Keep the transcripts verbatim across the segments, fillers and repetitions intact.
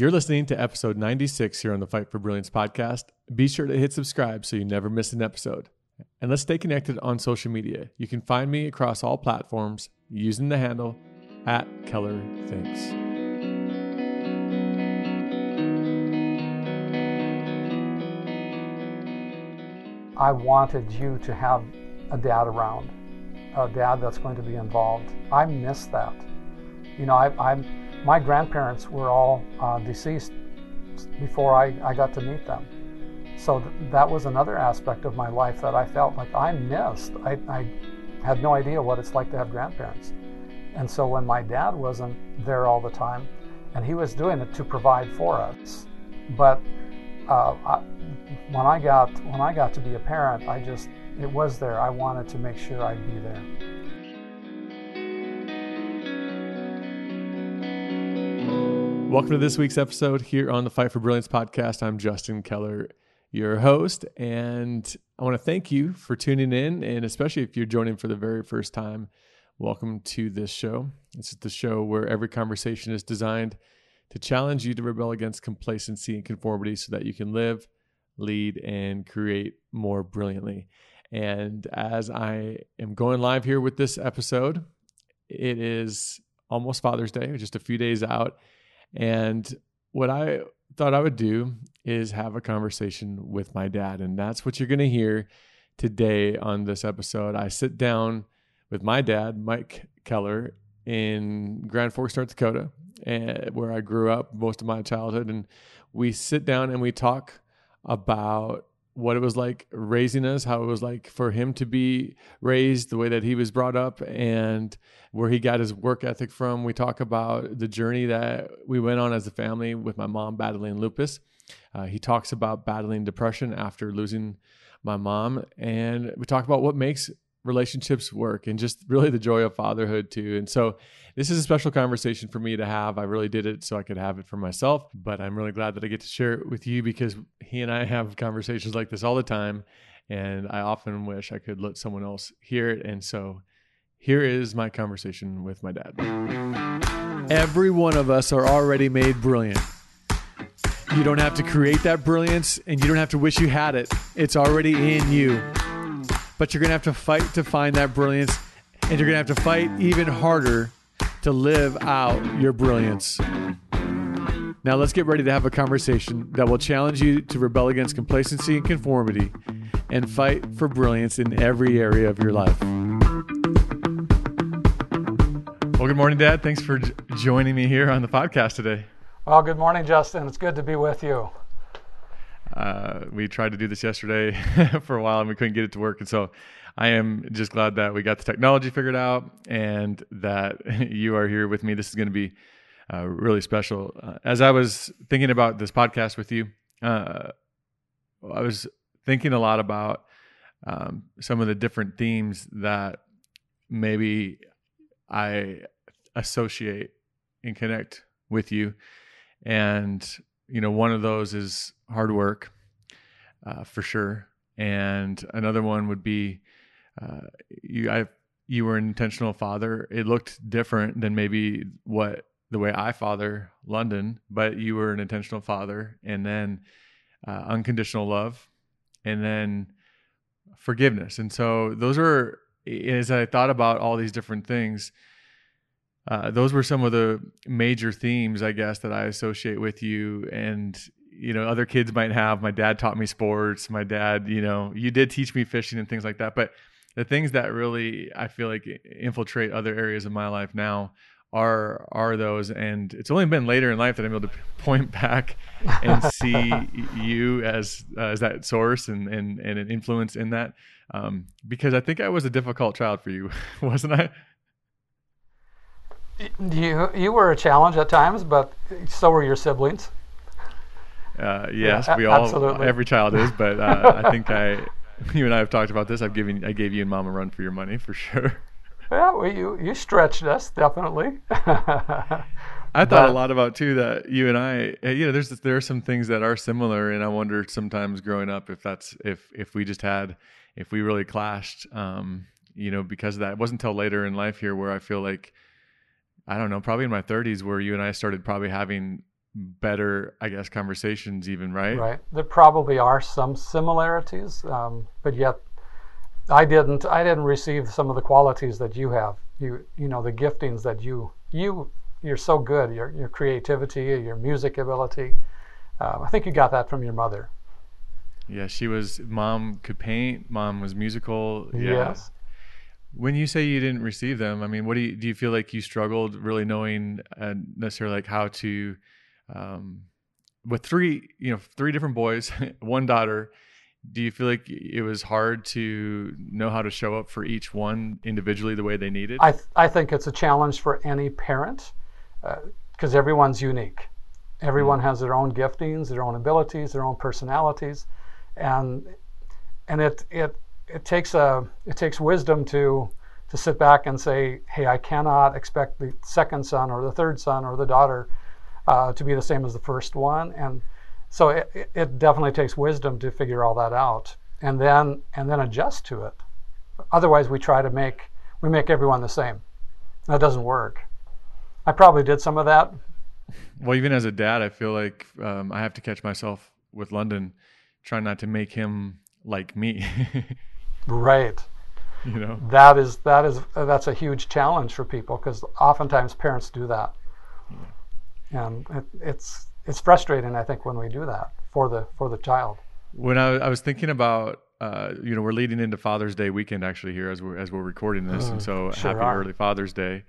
You're listening to episode ninety-six here on the Fight for Brilliance podcast. Be sure to hit subscribe so you never miss an episode. And let's stay connected on social media. You can find me across all platforms using the handle at KellerThinks. I wanted you to have a dad around, a dad that's going to be involved. I miss that. You know, I, I'm, my grandparents were all uh, deceased before I, I got to meet them. So th- that was another aspect of my life that I felt like I missed. I, I had no idea what it's like to have grandparents. And so when my dad wasn't there all the time, and he was doing it to provide for us, but uh, I, When I got when I got to be a parent, I just, it was there. I wanted to make sure I'd be there. Welcome to this week's episode here on the Fight for Brilliance podcast. I'm Justin Keller, your host, and I want to thank you for tuning in, and especially if you're joining for the very first time, welcome to this show. This is the show where every conversation is designed to challenge you to rebel against complacency and conformity so that you can live, lead, and create more brilliantly. And as I am going live here with this episode, it is almost Father's Day, just a few days out. And what I thought I would do is have a conversation with my dad. And that's what you're going to hear today on this episode. I sit down with my dad, Mike Keller, in Grand Forks, North Dakota, where I grew up most of my childhood. And we sit down and we talk about what it was like raising us, how it was like for him to be raised, the way that he was brought up, and where he got his work ethic from. We talk about the journey that we went on as a family with my mom battling lupus. Uh, he talks about battling depression after losing my mom. And we talk about what makes relationships work and just really the joy of fatherhood too. And so this is a special conversation for me to have. I really did it so I could have it for myself, but I'm really glad that I get to share it with you because he and I have conversations like this all the time. And I often wish I could let someone else hear it. And so here is my conversation with my dad. Every one of us are already made brilliant. You don't have to create that brilliance and you don't have to wish you had it. It's already in you. But you're going to have to fight to find that brilliance, and you're going to have to fight even harder to live out your brilliance. Now let's get ready to have a conversation that will challenge you to rebel against complacency and conformity and fight for brilliance in every area of your life. Well, good morning, Dad. Thanks for j- joining me here on the podcast today. Well, good morning, Justin. It's good to be with you. Uh, we tried to do this yesterday for a while and we couldn't get it to work. And so I am just glad that we got the technology figured out and that you are here with me. This is going to be uh, really special. Uh, as I was thinking about this podcast with you, uh, I was thinking a lot about um, some of the different themes that maybe I associate and connect with you. And, you know, one of those is hard work, uh, for sure. And another one would be, uh, you, I, you were an intentional father. It looked different than maybe what, the way I father London, but you were an intentional father, and then, uh, unconditional love, and then forgiveness. And so those are, as I thought about all these different things, uh, those were some of the major themes, I guess, that I associate with you. And, you know, other kids might have, my dad taught me sports, my dad, you know, you did teach me fishing and things like that. But the things that really, I feel like infiltrate other areas of my life now are, are those. And it's only been later in life that I'm able to point back and see you as, uh, as that source and, and, and an influence in that. Um, because I think I was a difficult child for you, wasn't I? You, you were a challenge at times, but so were your siblings. Uh, yes, yeah, we all, absolutely. Every child is, but uh, I think I, you and I have talked about this. I've given, I gave you and Mom a run for your money for sure. Yeah, well, you, you stretched us definitely. I thought but, a lot about too that you and I, you know, there's there are some things that are similar, and I wonder sometimes growing up if that's if if we just had if we really clashed, um, you know, because of that. It wasn't until later in life here where I feel like, I don't know, probably in my thirties where you and I started probably having better, I guess, conversations even, right? Right. There probably are some similarities, um, but yet I didn't, I didn't receive some of the qualities that you have. You, you know, the giftings that you, you, you're so good. Your, your creativity, your music ability. Um, I think you got that from your mother. Yeah, she was, mom could paint, mom was musical. Yeah. Yes. When you say you didn't receive them, I mean, what do you, do you feel like you struggled really knowing uh, necessarily like how to, um, with three, you know, three different boys, one daughter, do you feel like it was hard to know how to show up for each one individually the way they needed? I th- I think it's a challenge for any parent because uh, everyone's unique. Everyone mm-hmm. has their own giftings, their own abilities, their own personalities. And and it it it takes a it takes wisdom to to sit back and say, hey, I cannot expect the second son or the third son or the daughter uh, to be the same as the first one. And so it it definitely takes wisdom to figure all that out and then and then adjust to it. Otherwise, we try to make we make everyone the same. That doesn't work. I probably did some of that. Well, even as a dad, I feel like um, I have to catch myself with London. Try not to make him like me. Right. You know, that is, that is, that's a huge challenge for people because oftentimes parents do that. Yeah. And it, it's, it's frustrating, I think, when we do that for the, for the child. When I, I was thinking about, uh, you know, we're leading into Father's Day weekend actually here as we're, as we're recording this. Mm, and so sure happy are. early Father's Day.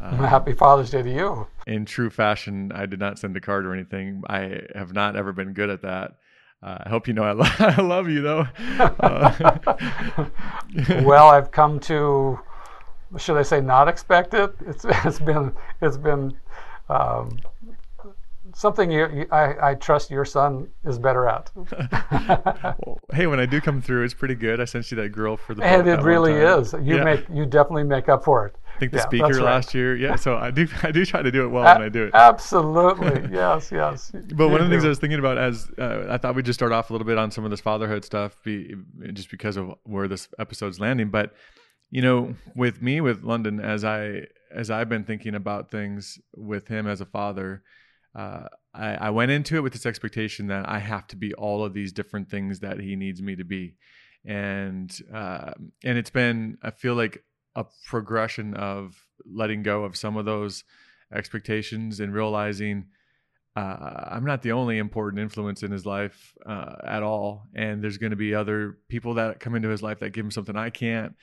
Um, Happy Father's Day to you. In true fashion, I did not send a card or anything. I have not ever been good at that. Uh, I hope you know I, lo- I love you, though. Uh, well, I've come to, should I say, not expect it. It's it's been it's been um, something you, you, I I trust your son is better at. Well, hey, when I do come through, it's pretty good. I sent you that grill for the and it really is. You yeah. make you definitely make up for it. I think the yeah, speaker right. last year. Yeah, so I do I do try to do it well a- when I do it. Absolutely. Yes, yes. But one of the things I was thinking about as uh, I thought we'd just start off a little bit on some of this fatherhood stuff be, just because of where this episode's landing. But, you know, with me, with London, as, I, as I've been thinking about things with him as a father, uh, I, I went into it with this expectation that I have to be all of these different things that he needs me to be. And uh, and it's been, I feel like, a progression of letting go of some of those expectations and realizing uh, I'm not the only important influence in his life uh, at all. And there's going to be other people that come into his life that give him something I can't.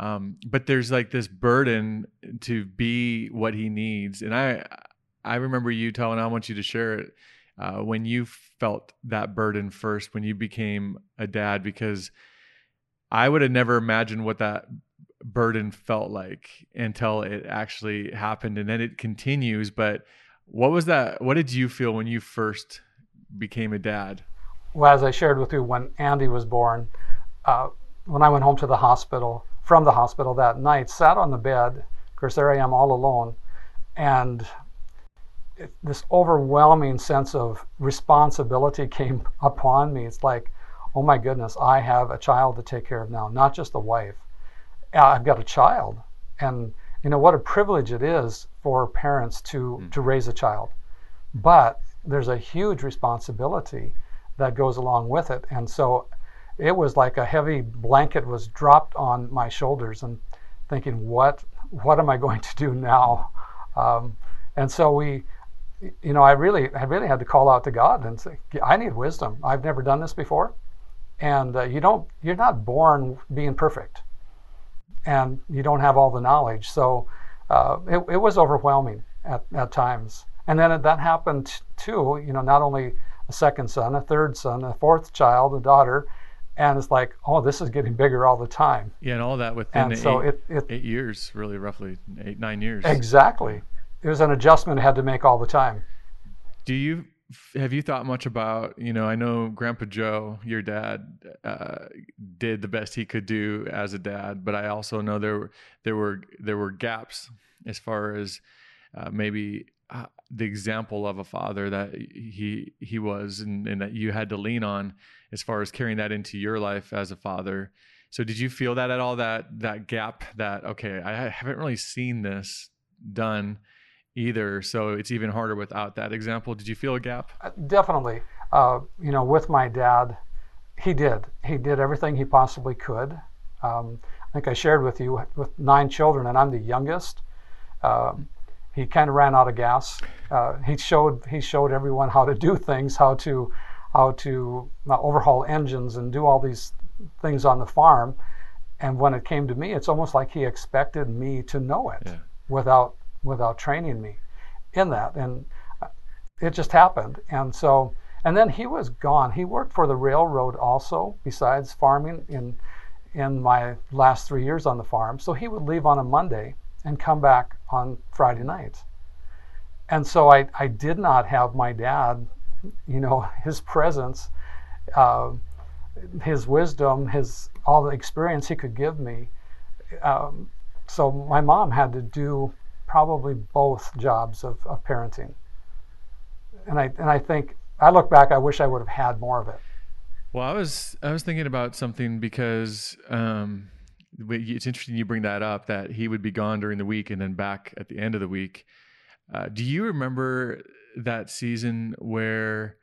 Um, but there's like this burden to be what he needs. And I, I remember you telling, I want you to share it uh, when you felt that burden first, when you became a dad, because I would have never imagined what that burden felt like until it actually happened, and then it continues. But what was that? What did you feel when you first became a dad? Well, as I shared with you, when Andy was born, uh, when I went home to the hospital from the hospital that night, sat on the bed. Of course, there I am all alone, and it, this overwhelming sense of responsibility came upon me. It's like, oh my goodness, I have a child to take care of now, not just a wife. I've got a child, and you know what a privilege it is for parents to mm. to raise a child, but there's a huge responsibility that goes along with it. And so it was like a heavy blanket was dropped on my shoulders, and thinking, what what am I going to do now? Um, and so we, you know, I really I really had to call out to God and say, I need wisdom. I've never done this before, and uh, you don't you're not born being perfect. And you don't have all the knowledge. So uh, it, it was overwhelming at, at times. And then it, that happened too, you know, not only a second son, a third son, a fourth child, a daughter. And it's like, oh, this is getting bigger all the time. Yeah, and all that within eight, so it, it, eight years, really roughly, eight, nine years. Exactly. It was an adjustment I had to make all the time. Do you, have you thought much about, you know, I know Grandpa Joe, your dad, uh, did the best he could do as a dad, but I also know there were, there were, there were gaps as far as, uh, maybe uh, the example of a father that he, he was, and, and that you had to lean on as far as carrying that into your life as a father. So did you feel that at all, that, that gap that, okay, I haven't really seen this done either. So it's even harder without that example. Did you feel a gap? Definitely. Uh, you know, with my dad, he did. He did everything he possibly could. Um, I think I shared with you, with nine children, and I'm the youngest. Uh, he kind of ran out of gas. Uh, he showed he showed everyone how to do things, how to how to overhaul engines and do all these things on the farm. And when it came to me, it's almost like he expected me to know it yeah. without without training me in that. And it just happened. And so, and then he was gone. He worked for the railroad also, besides farming in in my last three years on the farm. So he would leave on a Monday and come back on Friday nights. And so I, I did not have my dad, you know, his presence, uh, his wisdom, his all the experience he could give me. Um, so my mom had to do probably both jobs of, of parenting. And I and I think, I look back, I wish I would have had more of it. Well, I was I was thinking about something because um, it's interesting you bring that up, that he would be gone during the week and then back at the end of the week. Uh, do you remember that season where,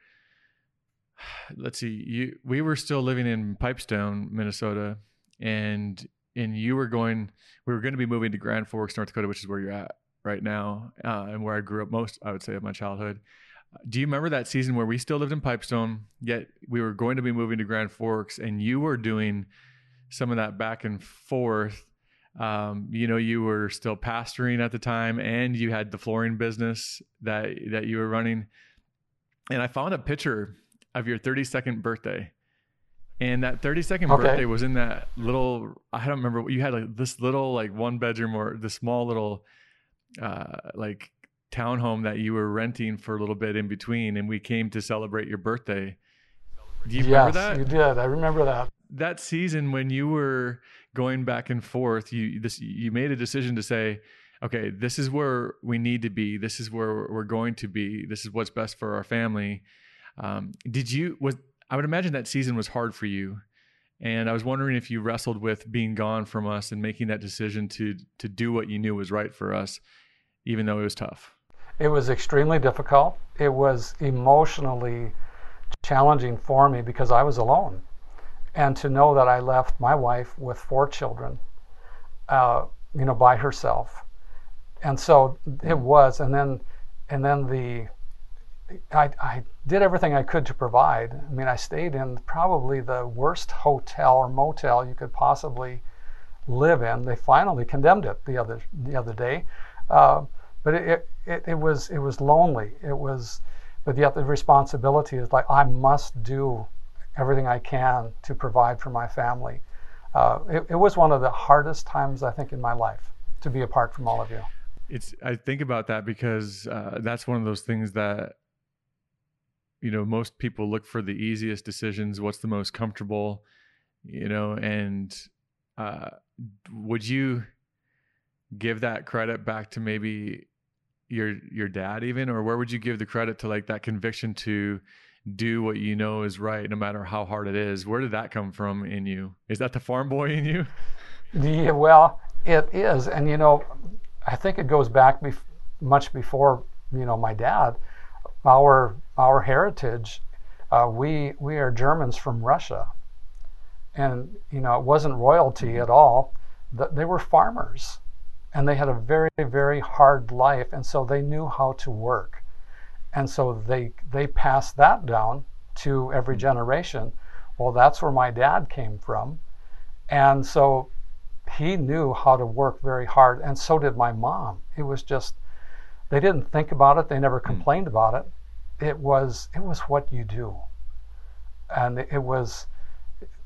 let's see, you we were still living in Pipestone, Minnesota, and and you were going, we were going to be moving to Grand Forks, North Dakota, which is where you're at right now, uh, and where I grew up most, I would say, of my childhood. Do you remember that season where we still lived in Pipestone, yet we were going to be moving to Grand Forks, and you were doing some of that back and forth? Um, you know, you were still pastoring at the time, and you had the flooring business that that you were running. And I found a picture of your thirty-second birthday, and that thirty-second okay. birthday was in that little, I don't remember, you had like this little like one bedroom or the small little uh, like townhome that you were renting for a little bit in between, and we came to celebrate your birthday. Do you yes, remember that? You did. I remember that. That season when you were going back and forth, you this you made a decision to say, okay, this is where we need to be. This is where we're going to be. This is what's best for our family. Um, did you was I would imagine that season was hard for you, and I was wondering if you wrestled with being gone from us and making that decision to to do what you knew was right for us, even though it was tough. It was extremely difficult. It was emotionally challenging for me because I was alone. And to know that I left my wife with four children, uh, you know, by herself. And so it was, and then and then the, I, I did everything I could to provide. I mean, I stayed in probably the worst hotel or motel you could possibly live in. They finally condemned it the other the other day. Uh, but it, it it was it was lonely. It was, but yet the responsibility is like, I must do everything I can to provide for my family. Uh, it, it was one of the hardest times I think in my life to be apart from all of you. It's I think about that because uh, that's one of those things that, you know, most people look for the easiest decisions. What's the most comfortable, you know? And uh, would you give that credit back to maybe your your dad even, or where would you give the credit to, like, that conviction to do what you know is right no matter how hard it is? Where did that come from in you? Is that the farm boy in you? Yeah, well, it is. And, you know, I think it goes back bef- much before, you know, my dad. Our our heritage, uh, we we are Germans from Russia. And, you know, it wasn't royalty at all. They were farmers. And they had a very, very hard life, and so they knew how to work. And so they they passed that down to every generation. Well, that's where my dad came from. And so he knew how to work very hard, and so did my mom. It was just, they didn't think about it. They never complained about it. It was it was what you do. And it was,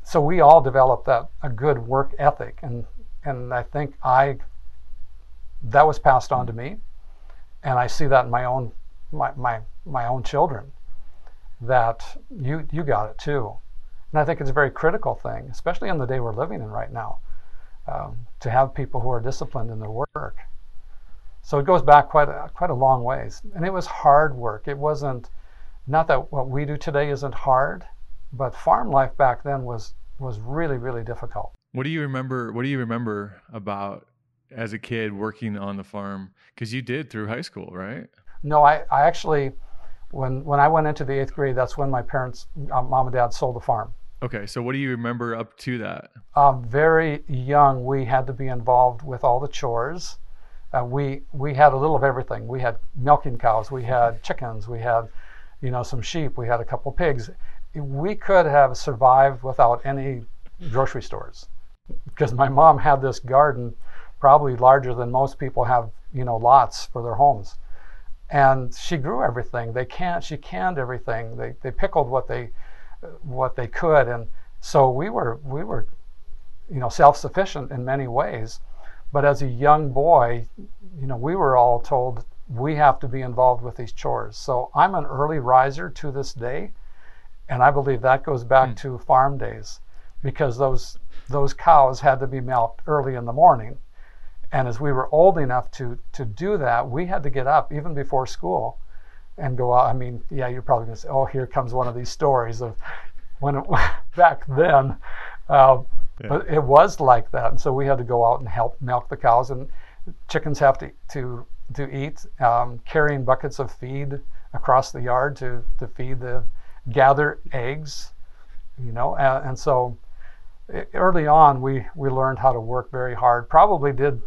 so we all developed that, a good work ethic. And, and I think I, that was passed on to me, and I see that in my own my my, my own children, that you you got it too. And I think it's a very critical thing, especially in the day we're living in right now, um, to have people who are disciplined in their work. So it goes back quite a, quite a long ways, and it was hard work. It wasn't, not that what we do today isn't hard, but farm life back then was was really, really difficult. What do you remember what do you remember about as a kid working on the farm? Because you did through high school, right? No, I, I actually, when when I went into the eighth grade, that's when my parents, uh, mom and dad, sold the farm. Okay, so what do you remember up to that? Uh, very young, we had to be involved with all the chores. Uh, we we had a little of everything. We had milking cows, we had chickens, we had, you know, some sheep, we had a couple pigs. We could have survived without any grocery stores, because my mom had this garden, probably larger than most people have, you know, lots for their homes. And she grew everything. They can't. She canned everything. They they pickled what they what they could, and so we were we were, you know, self-sufficient in many ways. But as a young boy, you know, we were all told we have to be involved with these chores. So I'm an early riser to this day, and I believe that goes back mm. to farm days, because those those cows had to be milked early in the morning. And as we were old enough to to do that, we had to get up even before school and go out. I mean, yeah, you're probably gonna say, oh, here comes one of these stories of when it, back then. Uh, yeah. But it was like that. And so we had to go out and help milk the cows, and chickens have to to, to eat, um, carrying buckets of feed across the yard to, to feed the, gather eggs, you know, and, and so early on we, we learned how to work very hard, probably did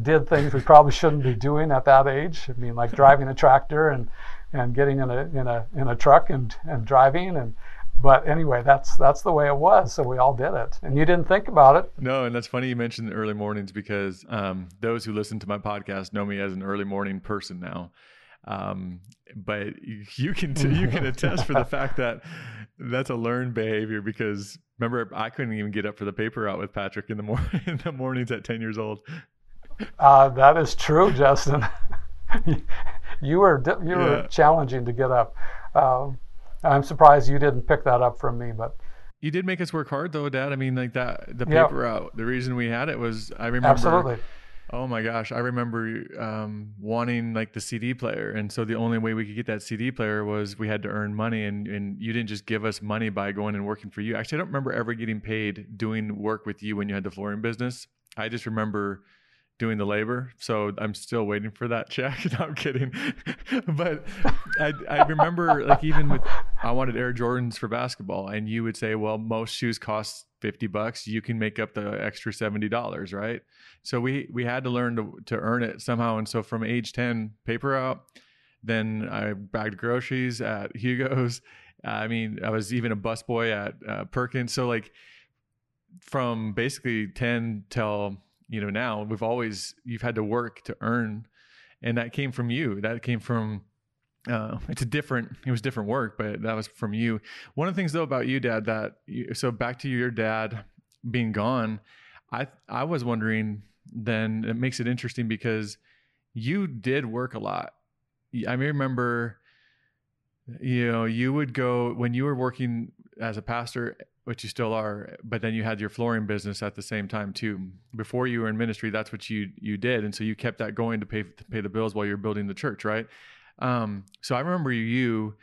did things we probably shouldn't be doing at that age. I mean, like driving a tractor and, and getting in a in a in a truck and, and driving and but anyway, that's that's the way it was. So we all did it, and you didn't think about it. No, and that's funny you mentioned the early mornings, because um, those who listen to my podcast know me as an early morning person now. Um, but you can t- you can attest for the fact that that's a learned behavior, because remember, I couldn't even get up for the paper out with Patrick in the morning in the mornings at ten years old. Uh, that is true, Justin. you were di- you yeah. were challenging to get up. Uh, I'm surprised you didn't pick that up from me, but you did make us work hard, though, Dad. I mean, like that the paper yeah. out. The reason we had it was I remember. Absolutely. Oh my gosh, I remember um, wanting like the C D player. And so the only way we could get that C D player was we had to earn money, and, and you didn't just give us money by going and working for you. Actually, I don't remember ever getting paid doing work with you when you had the flooring business. I just remember doing the labor. So I'm still waiting for that check. No, I'm kidding. But I, I remember like even with, I wanted Air Jordans for basketball, and you would say, well, most shoes cost fifty bucks, you can make up the extra seventy dollars, right? So we we had to learn to, to earn it somehow. And so from age ten, paper out, then I bagged groceries at Hugo's. I mean, I was even a busboy at uh, Perkins. So like from basically ten till, you know, now, we've always, you've had to work to earn. And that came from you. That came from, Uh, it's a different, it was different work, but that was from you. One of the things though about you, Dad, that, you, so back to your dad being gone, I, I was wondering then, it makes it interesting because you did work a lot. I remember, you know, you would go when you were working as a pastor, which you still are, but then you had your flooring business at the same time too. Before you were in ministry, that's what you, you did. And so you kept that going to pay, to pay the bills while you're building the church, right? Um, so I remember you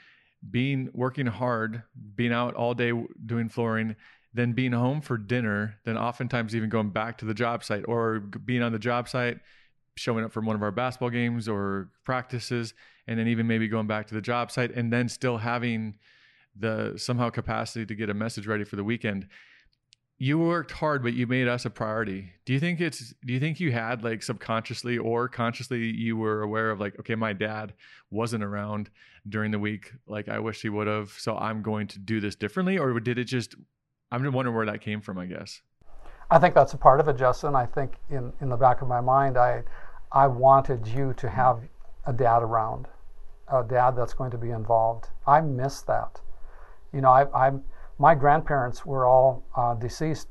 being, working hard, being out all day doing flooring, then being home for dinner, then oftentimes even going back to the job site or being on the job site, showing up for one of our basketball games or practices, and then even maybe going back to the job site and then still having the somehow capacity to get a message ready for the weekend. You worked hard, but you made us a priority. Do you think it's, do you think you had like subconsciously or consciously you were aware of like, okay, my dad wasn't around during the week. Like I wish he would have, so I'm going to do this differently. Or did it just, I'm just wondering where that came from, I guess. I think that's a part of it, Justin. I think in, in the back of my mind, I, I wanted you to have a dad around, a dad that's going to be involved. I miss that. You know, I, I'm, my grandparents were all uh, deceased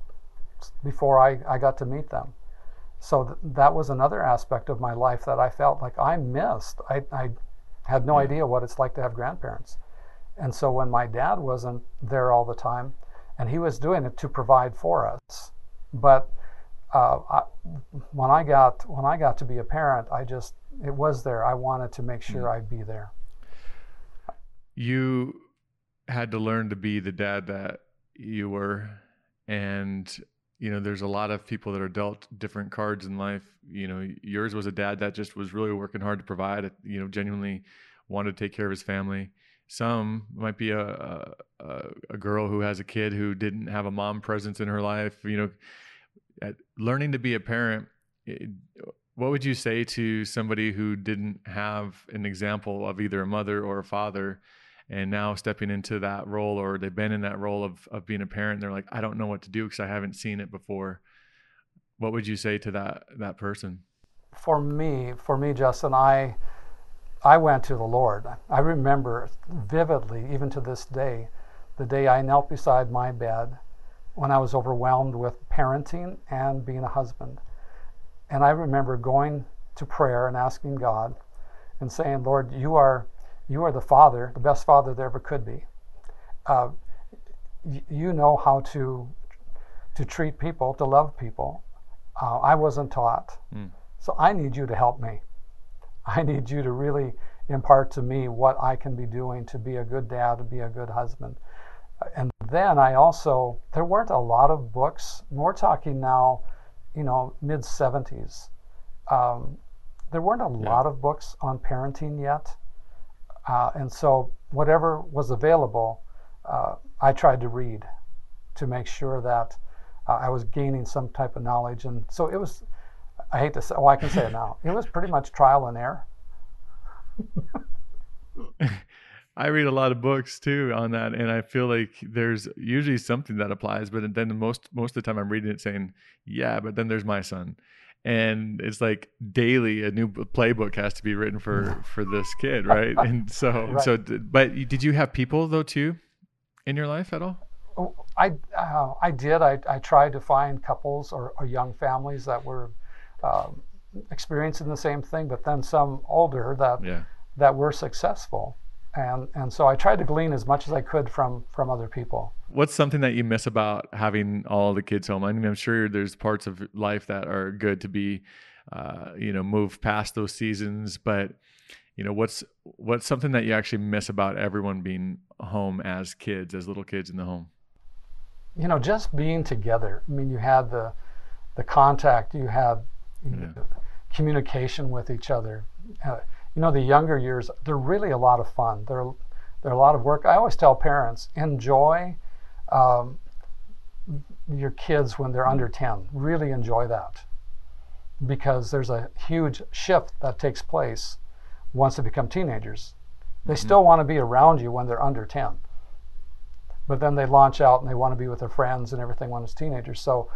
before I, I got to meet them. So th- that was another aspect of my life that I felt like I missed. I, I had no yeah. idea what it's like to have grandparents. And so when my dad wasn't there all the time, and he was doing it to provide for us, but uh, I, when I got when I got to be a parent, I just, it was there. I wanted to make sure yeah. I'd be there. You had to learn to be the dad that you were, and you know, there's a lot of people that are dealt different cards in life. You know, yours was a dad that just was really working hard to provide, you know, genuinely wanted to take care of his family. Some might be a, a, a girl who has a kid who didn't have a mom presence in her life, you know, at learning to be a parent. It, what would you say to somebody who didn't have an example of either a mother or a father, and now stepping into that role, or they've been in that role of, of being a parent, and they're like, I don't know what to do because I haven't seen it before. What would you say to that, that person? For me, for me, Justin, I, I went to the Lord. I remember vividly, even to this day, the day I knelt beside my bed when I was overwhelmed with parenting and being a husband. And I remember going to prayer and asking God and saying, Lord, you are You are the father, the best father there ever could be. Uh, you know how to to treat people, to love people. Uh, I wasn't taught. Mm. So I need you to help me. I need you to really impart to me what I can be doing to be a good dad, to be a good husband. And then I also, there weren't a lot of books. We're talking now, you know, mid seventies. Um, there weren't a yeah. lot of books on parenting yet. Uh, and so whatever was available, uh, I tried to read to make sure that uh, I was gaining some type of knowledge. And so it was, I hate to say, well, I can say it now. It was pretty much trial and error. I read a lot of books too on that. And I feel like there's usually something that applies, but then most, most of the time I'm reading it saying, yeah, but then there's my son. And it's like daily a new playbook has to be written for, for this kid, right? And so, right. so, but did you have people though too in your life at all? Oh, I uh, I did. I, I tried to find couples or, or young families that were um, experiencing the same thing, but then some older that yeah. that were successful, and and so I tried to glean as much as I could from from other people. What's something that you miss about having all the kids home? I mean, I'm sure there's parts of life that are good to be, uh, you know, move past those seasons. But, you know, what's what's something that you actually miss about everyone being home as kids, as little kids in the home? You know, just being together. I mean, you had the the contact, you had you know, yeah. communication with each other. Uh, you know, the younger years, they're really a lot of fun. They're, they're a lot of work. I always tell parents, enjoy Um, your kids when they're under ten. Really enjoy that, because there's a huge shift that takes place once they become teenagers. They mm-hmm. still want to be around you when they're under ten, but then they launch out and they want to be with their friends and everything when it's teenagers. So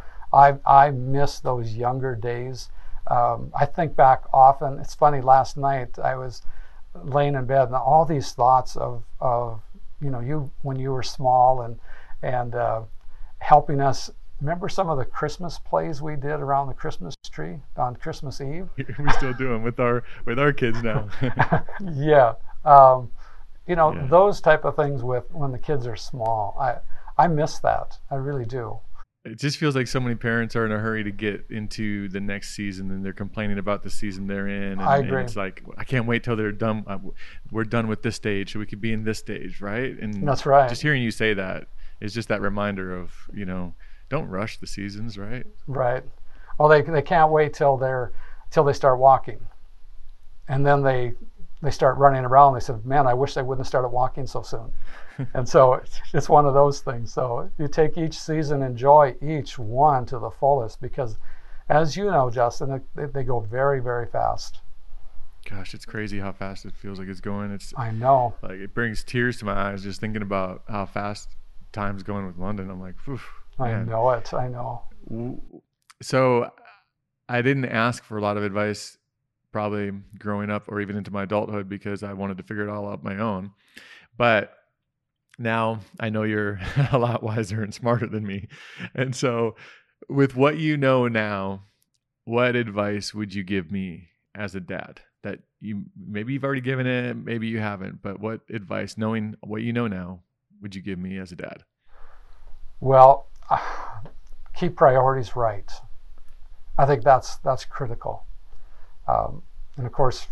I I miss those younger days. Um, I think back often. It's funny, last night I was laying in bed and all these thoughts of, of you know, you when you were small and and uh, helping us. Remember some of the Christmas plays we did around the Christmas tree on Christmas Eve? We still do them with our, with our kids now. yeah. Um, you know, yeah. those type of things with when the kids are small. I, I miss that. I really do. It just feels like so many parents are in a hurry to get into the next season, and they're complaining about the season they're in. And, I agree. And it's like, I can't wait till they're done. We're done with this stage so we could be in this stage, right? And that's right. Just hearing you say that, it's just that reminder of, you know, don't rush the seasons, right? Right. Well, they they can't wait till they're till they start walking, and then they they start running around. They said, "Man, I wish they wouldn't have started walking so soon." And so it's, it's one of those things. So you take each season, enjoy each one to the fullest, because, as you know, Justin, they, they go very, very fast. Gosh, it's crazy how fast it feels like it's going. It's I know. Like, it brings tears to my eyes just thinking about how fast time's going with London. I'm like, phew. I know it. I know. So I didn't ask for a lot of advice probably growing up or even into my adulthood, because I wanted to figure it all out my own. But now I know you're a lot wiser and smarter than me. And so with what you know now, what advice would you give me as a dad that you maybe you've already given it, maybe you haven't, but what advice, knowing what you know now, would you give me as a dad? Well, uh, keep priorities right. I think that's that's critical. Um, and of course,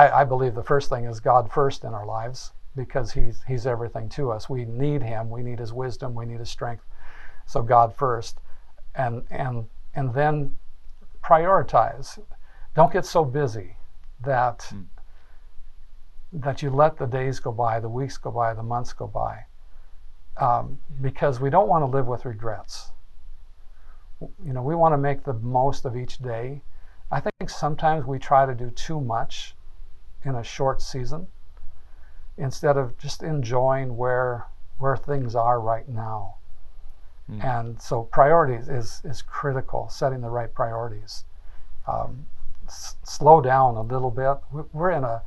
I, I believe the first thing is God first in our lives, because he's, he's everything to us. We need him. We need his wisdom. We need his strength. So God first. and and and then prioritize. Don't get so busy that mm. that you let the days go by, the weeks go by, the months go by, um, because we don't want to live with regrets. You know, we want to make the most of each day. I think sometimes we try to do too much in a short season instead of just enjoying where where things are right now. Mm. And so priorities is is critical, setting the right priorities. Um, s slow down a little bit. We're in a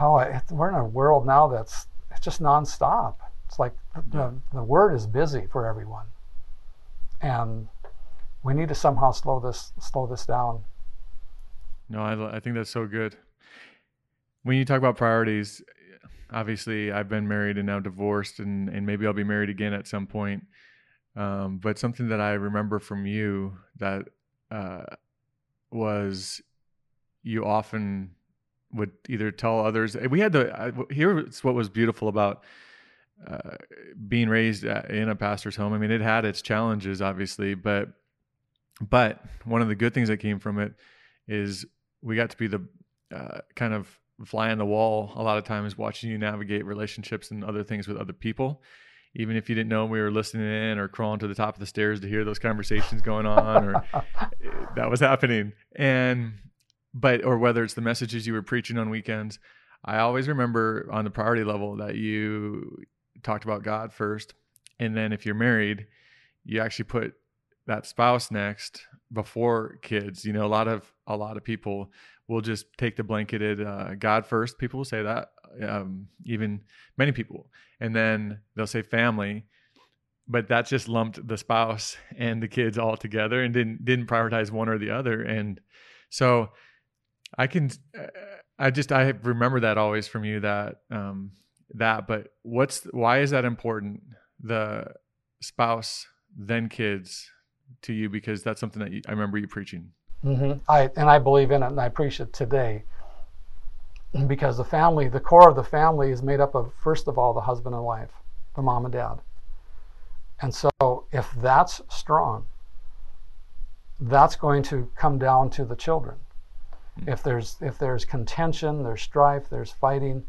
oh, it, we're in a world now that's it's just nonstop. It's like mm. the, the word is busy for everyone, and we need to somehow slow this slow this down. No, I, I think that's so good. When you talk about priorities, obviously I've been married and now divorced, and, and maybe I'll be married again at some point. Um, but something that I remember from you that uh, was you often would either tell others, we had the, I, here's what was beautiful about uh, being raised in a pastor's home. I mean, it had its challenges, obviously, but but one of the good things that came from it is we got to be the uh, kind of fly on the wall a lot of times, watching you navigate relationships and other things with other people. Even if you didn't know we were listening in or crawling to the top of the stairs to hear those conversations going on, or that was happening. And, but, or whether it's the messages you were preaching on weekends, I always remember on the priority level that you talked about God first. And then if you're married, you actually put that spouse next before kids. You know, a lot of, a lot of people will just take the blanketed uh, God first. People will say that, um, even many people, and then they'll say family, but that just lumped the spouse and the kids all together and didn't, didn't prioritize one or the other. And so I can, I just, I remember that always from you, that, um, that, but what's, why is that important? The spouse, then kids, to you, because that's something that you, I remember you preaching. Mm-hmm. I and I believe in it, and I preach it today, because the family, the core of the family, is made up of, first of all, the husband and wife, the mom and dad. And so if that's strong, that's going to come down to the children. Mm-hmm. If there's if there's contention, there's strife, there's fighting,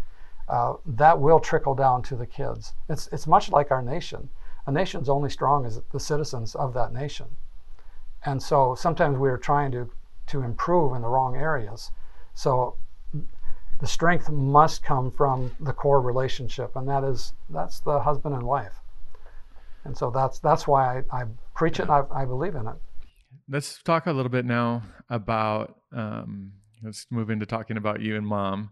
uh, that will trickle down to the kids. It's it's much like our nation. A nation's only strong as the citizens of that nation. And so sometimes we are trying to, to improve in the wrong areas. So the strength must come from the core relationship, and that is, that's the husband and wife. And so that's that's why I, I preach it, yeah. I, I believe in it. Let's talk a little bit now about, um, let's move into talking about you and mom,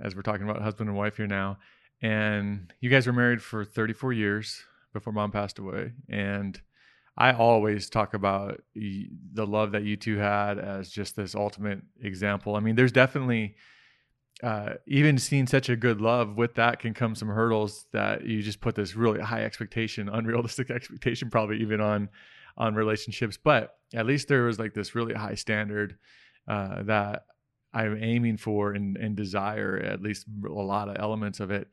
as we're talking about husband and wife here now. And you guys were married for thirty-four years. Before mom passed away. And I always talk about the love that you two had as just this ultimate example. I mean, there's definitely, uh, even seeing such a good love, with that can come some hurdles that you just put this really high expectation, unrealistic expectation, probably even on, on relationships. But at least there was like this really high standard, uh, that I'm aiming for and, and desire, at least a lot of elements of it.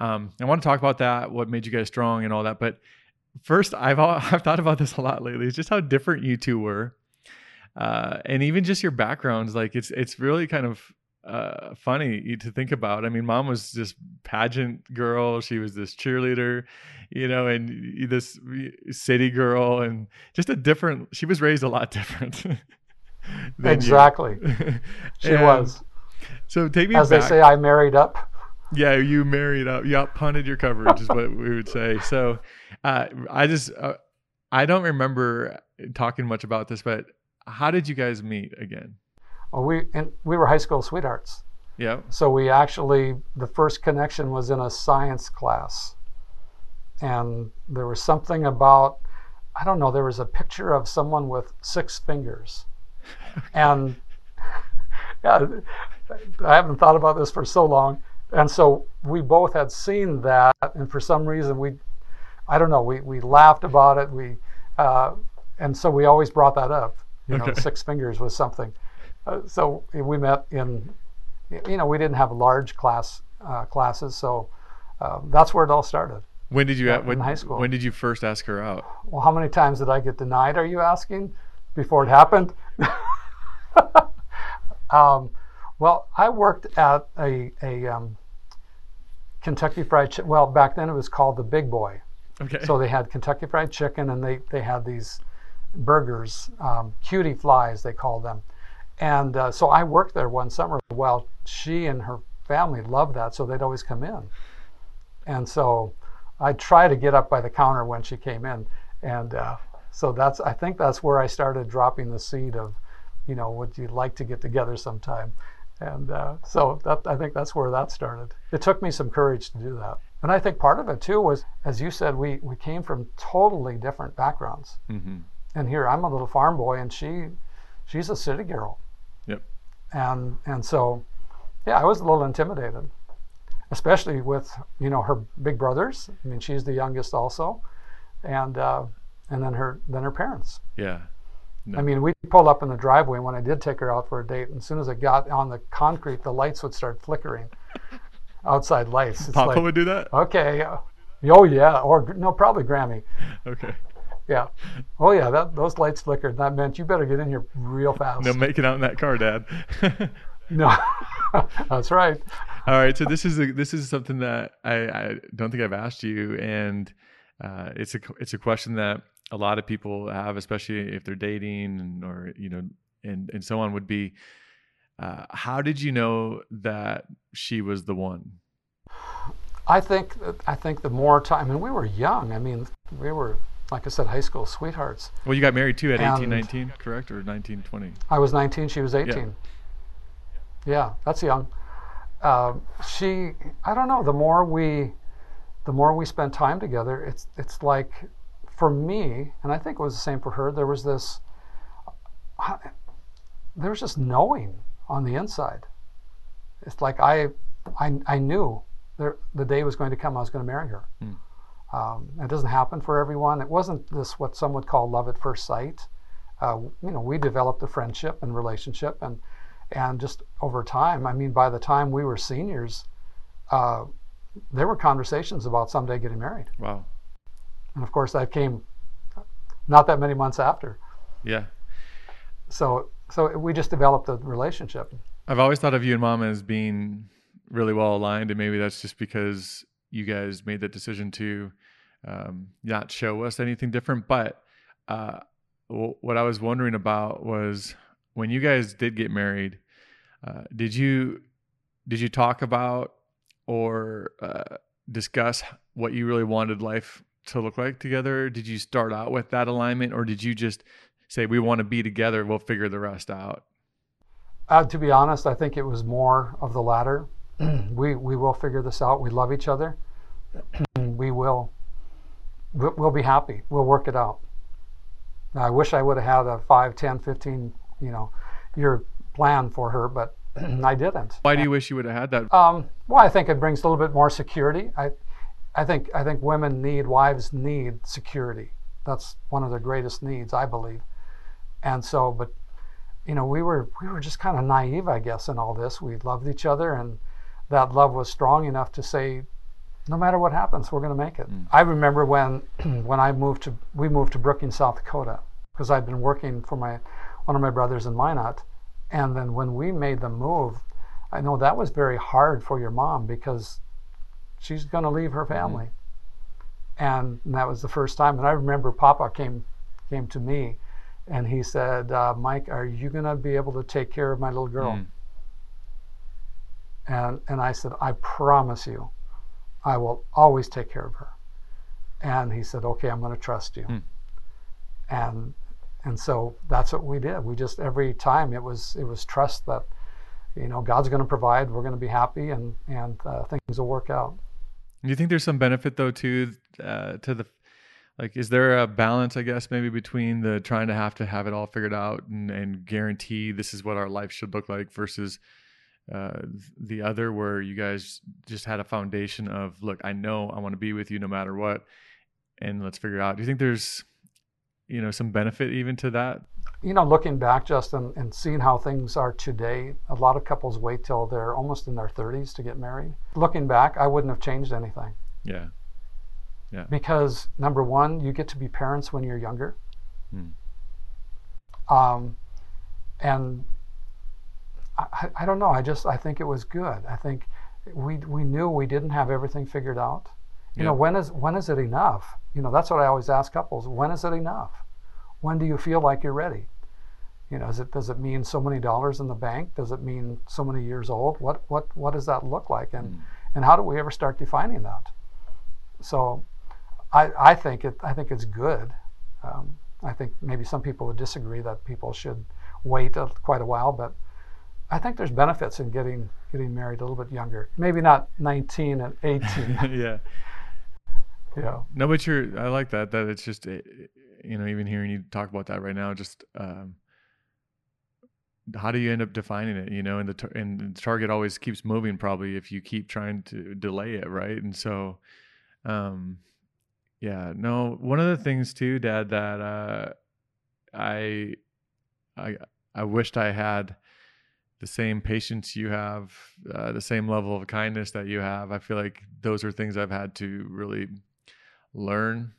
Um, I want to talk about that, what made you guys strong and all that. But first, I've I've thought about this a lot lately. It's just how different you two were, uh, and even just your backgrounds. Like it's it's really kind of uh, funny to think about. I mean, mom was this pageant girl. She was this cheerleader, you know, and this city girl, and just a different. She was raised a lot different. Exactly, she was. So take me back. As they say, I married up. Yeah, you married up. You outpunted your coverage, is what we would say. So, uh, I just uh, I don't remember talking much about this, but how did you guys meet again? Well, we and we were high school sweethearts. Yeah. So we actually, the first connection was in a science class, and there was something about, I don't know. There was a picture of someone with six fingers, and yeah, I haven't thought about this for so long. And so we both had seen that, and for some reason we, I don't know, we, we laughed about it. We, uh, and so we always brought that up. You okay. know, six fingers was something. Uh, so we met in, you know, we didn't have large class uh, classes, so uh, that's where it all started. When did you, when, in high school. When did you first ask her out? Well, how many times did I get denied, are you asking, before it happened? um, well, I worked at a, a um, Kentucky Fried Chicken. Well, back then it was called the Big Boy. Okay. So they had Kentucky Fried Chicken, and they, they had these burgers, um, cutie flies, they called them. And uh, so I worked there one summer. Well, she and her family loved that, so they'd always come in. And so I'd try to get up by the counter when she came in. And uh, so that's, I think that's where I started dropping the seed of, you know, would you like to get together sometime? And uh, so that, I think that's where that started. It took me some courage to do that. And I think part of it too was, as you said, we, we came from totally different backgrounds. Mm-hmm. And here I'm a little farm boy and she, she's a city girl. Yep. And, and so, yeah, I was a little intimidated, especially with, you know, her big brothers. I mean, she's the youngest also. And uh, and then her then her parents. Yeah. No. I mean, we'd pull up in the driveway when I did take her out for a date. And as soon as I got on the concrete, the lights would start flickering. Outside lights. It's Papa like, would do that? Okay. Oh, yeah. Or no, probably Grammy. Okay. Yeah. Oh, yeah. That, those lights flickered. That meant you better get in here real fast. No, make it out in that car, Dad. No, that's right. All right. So this is a, this is something that I, I don't think I've asked you, and uh, it's a it's a question that a lot of people have, especially if they're dating and, or you know, and and so on. Would be, uh, how did you know that she was the one? I think I think the more time, and we were young. I mean, we were, like I said, high school sweethearts. Well, you got married too at eighteen, nineteen, correct, or nineteen, twenty? I was nineteen. She was eighteen. Yeah. Yeah, that's young. Uh, she, I don't know. The more we, the more we spent time together, it's it's like, for me, and I think it was the same for her. There was this, I, there was just knowing on the inside. It's like I, I, I knew there, the day was going to come. I was going to marry her. Mm. Um, it doesn't happen for everyone. It wasn't this what some would call love at first sight. Uh, you know, we developed a friendship and relationship and. And just over time, I mean, by the time we were seniors, uh, there were conversations about someday getting married. Wow. And of course that came not that many months after. Yeah. So, so we just developed a relationship. I've always thought of you and Mom as being really well aligned, and maybe that's just because you guys made that decision to um, not show us anything different. But uh, w- what I was wondering about was, when you guys did get married, uh, did you did you talk about or uh, discuss what you really wanted life to look like together? Did you start out with that alignment, or did you just say, we want to be together, we'll figure the rest out? Uh, to be honest, I think it was more of the latter. we we will figure this out. We love each other. we will we'll be happy. We'll work it out. Now, I wish I would have had a five, ten, fifteen you know, your plan for her, but I didn't. Why do you wish you would have had that? Um, well, I think it brings a little bit more security. I, I think I think women need, wives need security. That's one of their greatest needs, I believe. And so, but, you know, we were we were just kind of naive, I guess, in all this. We loved each other, and that love was strong enough to say, no matter what happens, we're going to make it. Mm. I remember when when I moved to we moved to Brookings, South Dakota, because I'd been working for my. one of my brothers in Minot. And then when we made the move, I know that was very hard for your mom because she's going to leave her family. Mm-hmm. And, and that was the first time. And I remember Papa came came to me and he said, uh, Mike, are you going to be able to take care of my little girl? Mm-hmm. And and I said, I promise you, I will always take care of her. And he said, okay, I'm going to trust you. Mm-hmm. And And so that's what we did. We just, every time it was it was trust that, you know, God's going to provide, we're going to be happy, and and uh, things will work out. Do you think there's some benefit though to uh, to the, like, is there a balance, I guess, maybe between the trying to have to have it all figured out and, and guarantee this is what our life should look like versus uh, the other, where you guys just had a foundation of, look, I know I want to be with you no matter what, and let's figure it out. Do you think there's you know, some benefit even to that? You know, looking back, Justin, and seeing how things are today, a lot of couples wait till they're almost in their thirties to get married. Looking back, I wouldn't have changed anything. Yeah. Yeah. Because number one, you get to be parents when you're younger. Mm. Um, and I, I don't know, I just, I think it was good. I think we, we knew we didn't have everything figured out. You yeah. know, when is, when is it enough? You know, that's what I always ask couples, when is it enough? When do you feel like you're ready? You know, is it, does it mean so many dollars in the bank? Does it mean so many years old? What, what, what does that look like? And, mm. and how do we ever start defining that? So I, I think it, I think it's good. Um, I think maybe some people would disagree that people should wait a, quite a while, but I think there's benefits in getting getting married a little bit younger. Maybe not nineteen and eighteen. Yeah. Yeah. No, but you're, I like that, that it's just, you know, even hearing you talk about that right now, just um, how do you end up defining it, you know, and the, tar- and the target always keeps moving probably if you keep trying to delay it, right? And so, um, yeah, no, one of the things too, Dad, that uh, I, I, I wished I had the same patience you have, uh, the same level of kindness that you have. I feel like those are things I've had to really learn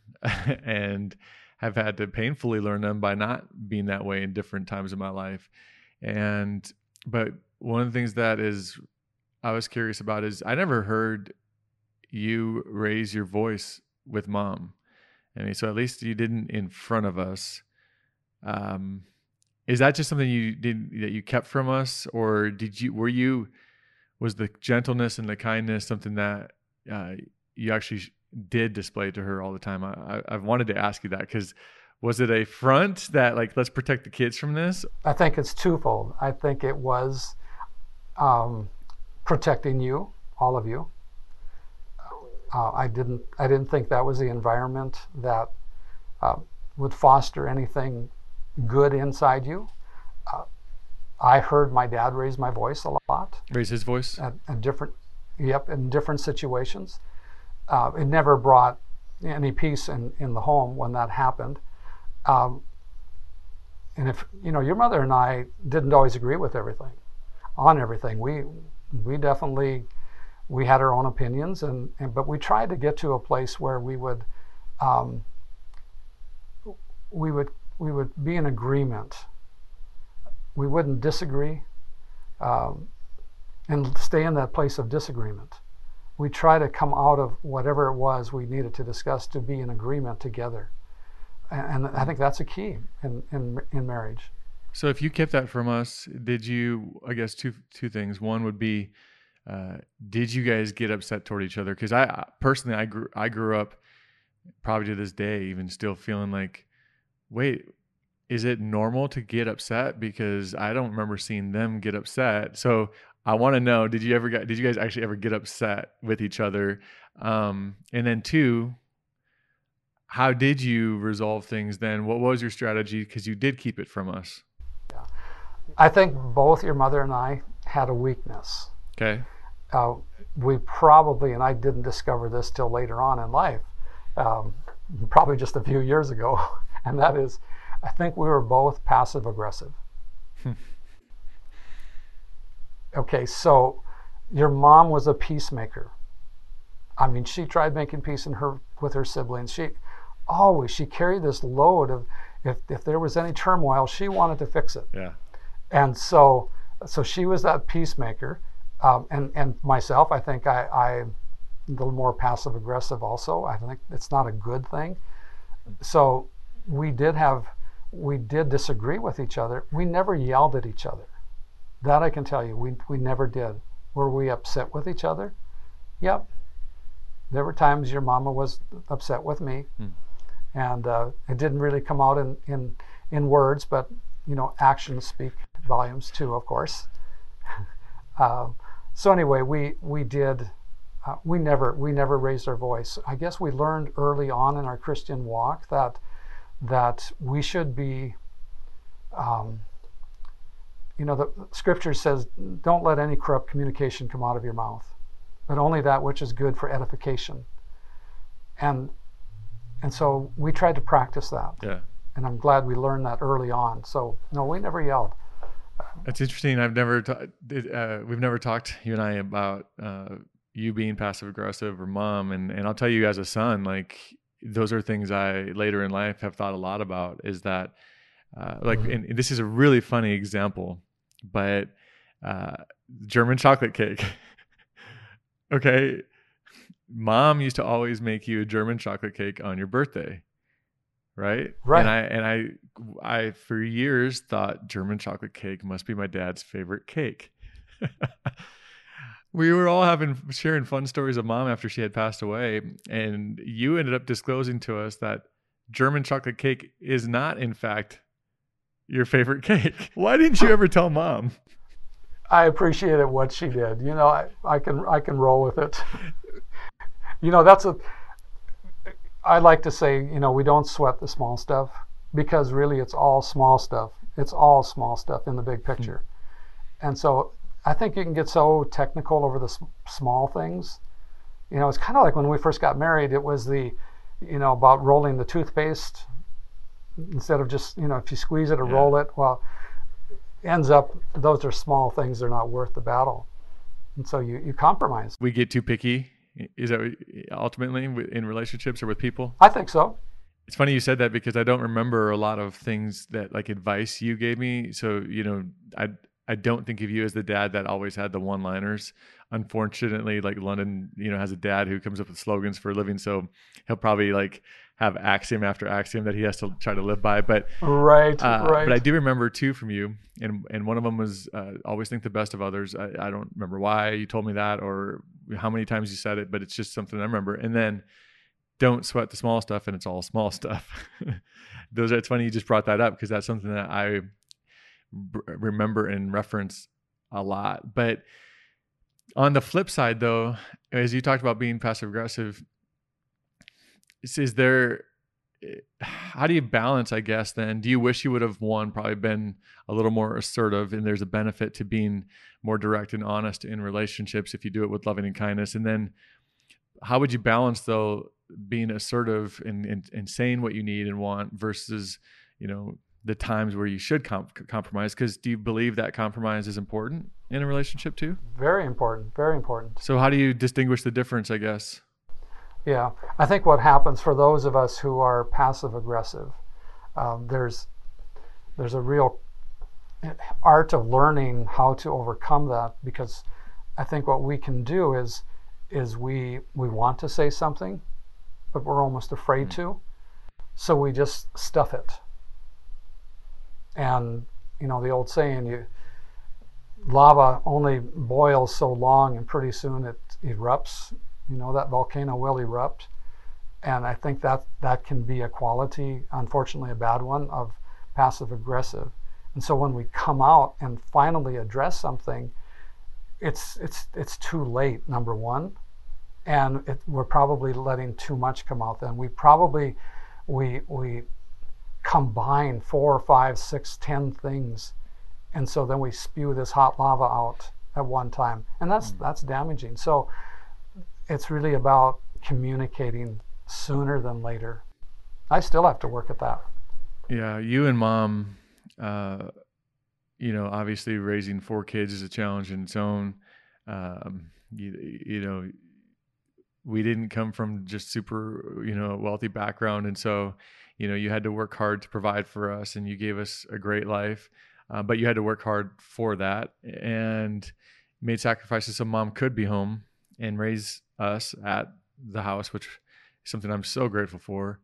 and have had to painfully learn them by not being that way in different times of my life. And, but one of the things that is, I was curious about is I never heard you raise your voice with Mom. I mean, so at least you didn't in front of us. Um, Is that just something you did that you kept from us, or did you? Were you? Was the gentleness and the kindness something that uh, you actually did display to her all the time? I, I, I wanted to ask you that because was it a front that like let's protect the kids from this? I think it's twofold. I think it was um, protecting you, all of you. Uh, I didn't. I didn't think that was the environment that uh, would foster anything good inside you. Uh, I heard my dad raise my voice a lot. Raise his voice? At, at different, yep, in different situations. Uh, it never brought any peace in, in the home when that happened. Um, and if, you know, your mother and I didn't always agree with everything, on everything. We we definitely, we had our own opinions, and, and but we tried to get to a place where we would, um, we would we would be in agreement. We wouldn't disagree um, and stay in that place of disagreement. We try to come out of whatever it was we needed to discuss to be in agreement together. And, and I think that's a key in, in in marriage. So if you kept that from us, did you, I guess two two things. One would be, uh, did you guys get upset toward each other? Because I personally, I grew, I grew up probably to this day, even still feeling like, wait, is it normal to get upset? Because I don't remember seeing them get upset. So I want to know, did you ever get, did you guys actually ever get upset with each other? Um, and then two, how did you resolve things then? What was your strategy? Because you did keep it from us. Yeah. I think both your mother and I had a weakness. Okay. Uh, we probably, and I didn't discover this till later on in life, um, probably just a few years ago. And that is, I think we were both passive aggressive. Okay, so your mom was a peacemaker. I mean, she tried making peace in her with her siblings. She always, she carried this load of, if, if there was any turmoil, she wanted to fix it. Yeah. And so so she was that peacemaker. Um, and, and myself, I think I, I'm a little more passive aggressive also. I think it's not a good thing. So we did have, we did disagree with each other. We never yelled at each other. That I can tell you, we we never did. Were we upset with each other? Yep. There were times your mama was upset with me. Mm. And uh, it didn't really come out in, in, in words, but, you know, actions speak volumes too, of course. uh, so anyway, we, we did, uh, we never, we never raised our voice. I guess we learned early on in our Christian walk that that we should be, um, you know, the scripture says, don't let any corrupt communication come out of your mouth, but only that which is good for edification. And and so we tried to practice that. Yeah. And I'm glad we learned that early on. So no, we never yelled. That's interesting. I've never, ta- uh, we've never talked, you and I, about uh, you being passive aggressive or mom. And, and I'll tell you as a son, like those are things I later in life have thought a lot about, is that uh, like, and this is a really funny example, but uh, German chocolate cake. Okay. Mom used to always make you a German chocolate cake on your birthday. Right. Right. And I, and I, I, for years thought German chocolate cake must be my dad's favorite cake. We were all having, sharing fun stories of mom after she had passed away. And you ended up disclosing to us that German chocolate cake is not, in fact, your favorite cake. Why didn't you ever tell mom? I appreciated what she did. You know, I, I can, I can roll with it. You know, that's a, I like to say, you know, we don't sweat the small stuff, because really it's all small stuff. It's all small stuff in the big picture. Mm-hmm. And so I think you can get so technical over the s- small things. You know, it's kind of like when we first got married, it was the, you know, about rolling the toothpaste instead of just, you know, if you squeeze it or yeah. roll it, well, ends up, those are small things. They're not worth the battle. And so you, you compromise. We get too picky. Is that ultimately in relationships or with people? I think so. It's funny you said that, because I don't remember a lot of things that like advice you gave me. So, you know, I, I don't think of you as the dad that always had the one-liners. Unfortunately, like London, you know, has a dad who comes up with slogans for a living. So he'll probably like have axiom after axiom that he has to try to live by. But right, uh, right. But I do remember two from you, and and one of them was uh, always think the best of others. I, I don't remember why you told me that or how many times you said it, but it's just something I remember. And then don't sweat the small stuff, and it's all small stuff. Those are, it's funny you just brought that up, because that's something that I b- remember and reference a lot. But on the flip side, though, as you talked about being passive aggressive. Is there, how do you balance, I guess, then? Do you wish you would have, one, probably been a little more assertive, and there's a benefit to being more direct and honest in relationships if you do it with loving and kindness? And then how would you balance, though, being assertive and, and, and saying what you need and want versus, you know, the times where you should comp- compromise? Because do you believe that compromise is important in a relationship too? Very important, very important. So how do you distinguish the difference, I guess? Yeah, I think what happens for those of us who are passive aggressive, um, there's there's a real art of learning how to overcome that, because I think what we can do is is we we want to say something, but we're almost afraid mm-hmm. to, so we just stuff it. And you know the old saying, you lava only boils so long, and pretty soon it erupts. You know, that volcano will erupt. And I think that that can be a quality, unfortunately a bad one, of passive aggressive. And so when we come out and finally address something, it's it's it's too late, number one. And it, we're probably letting too much come out then. We probably, we we combine four, five, six, ten things. And so then we spew this hot lava out at one time. And that's mm. that's damaging. So it's really about communicating sooner than later. I still have to work at that. Yeah, you and mom, uh, you know, obviously raising four kids is a challenge in its own. Um, you, you know, we didn't come from just super, you know, wealthy background. And so, you know, you had to work hard to provide for us, and you gave us a great life, uh, but you had to work hard for that and made sacrifices so mom could be home and raise us at the house, which is something I'm so grateful for.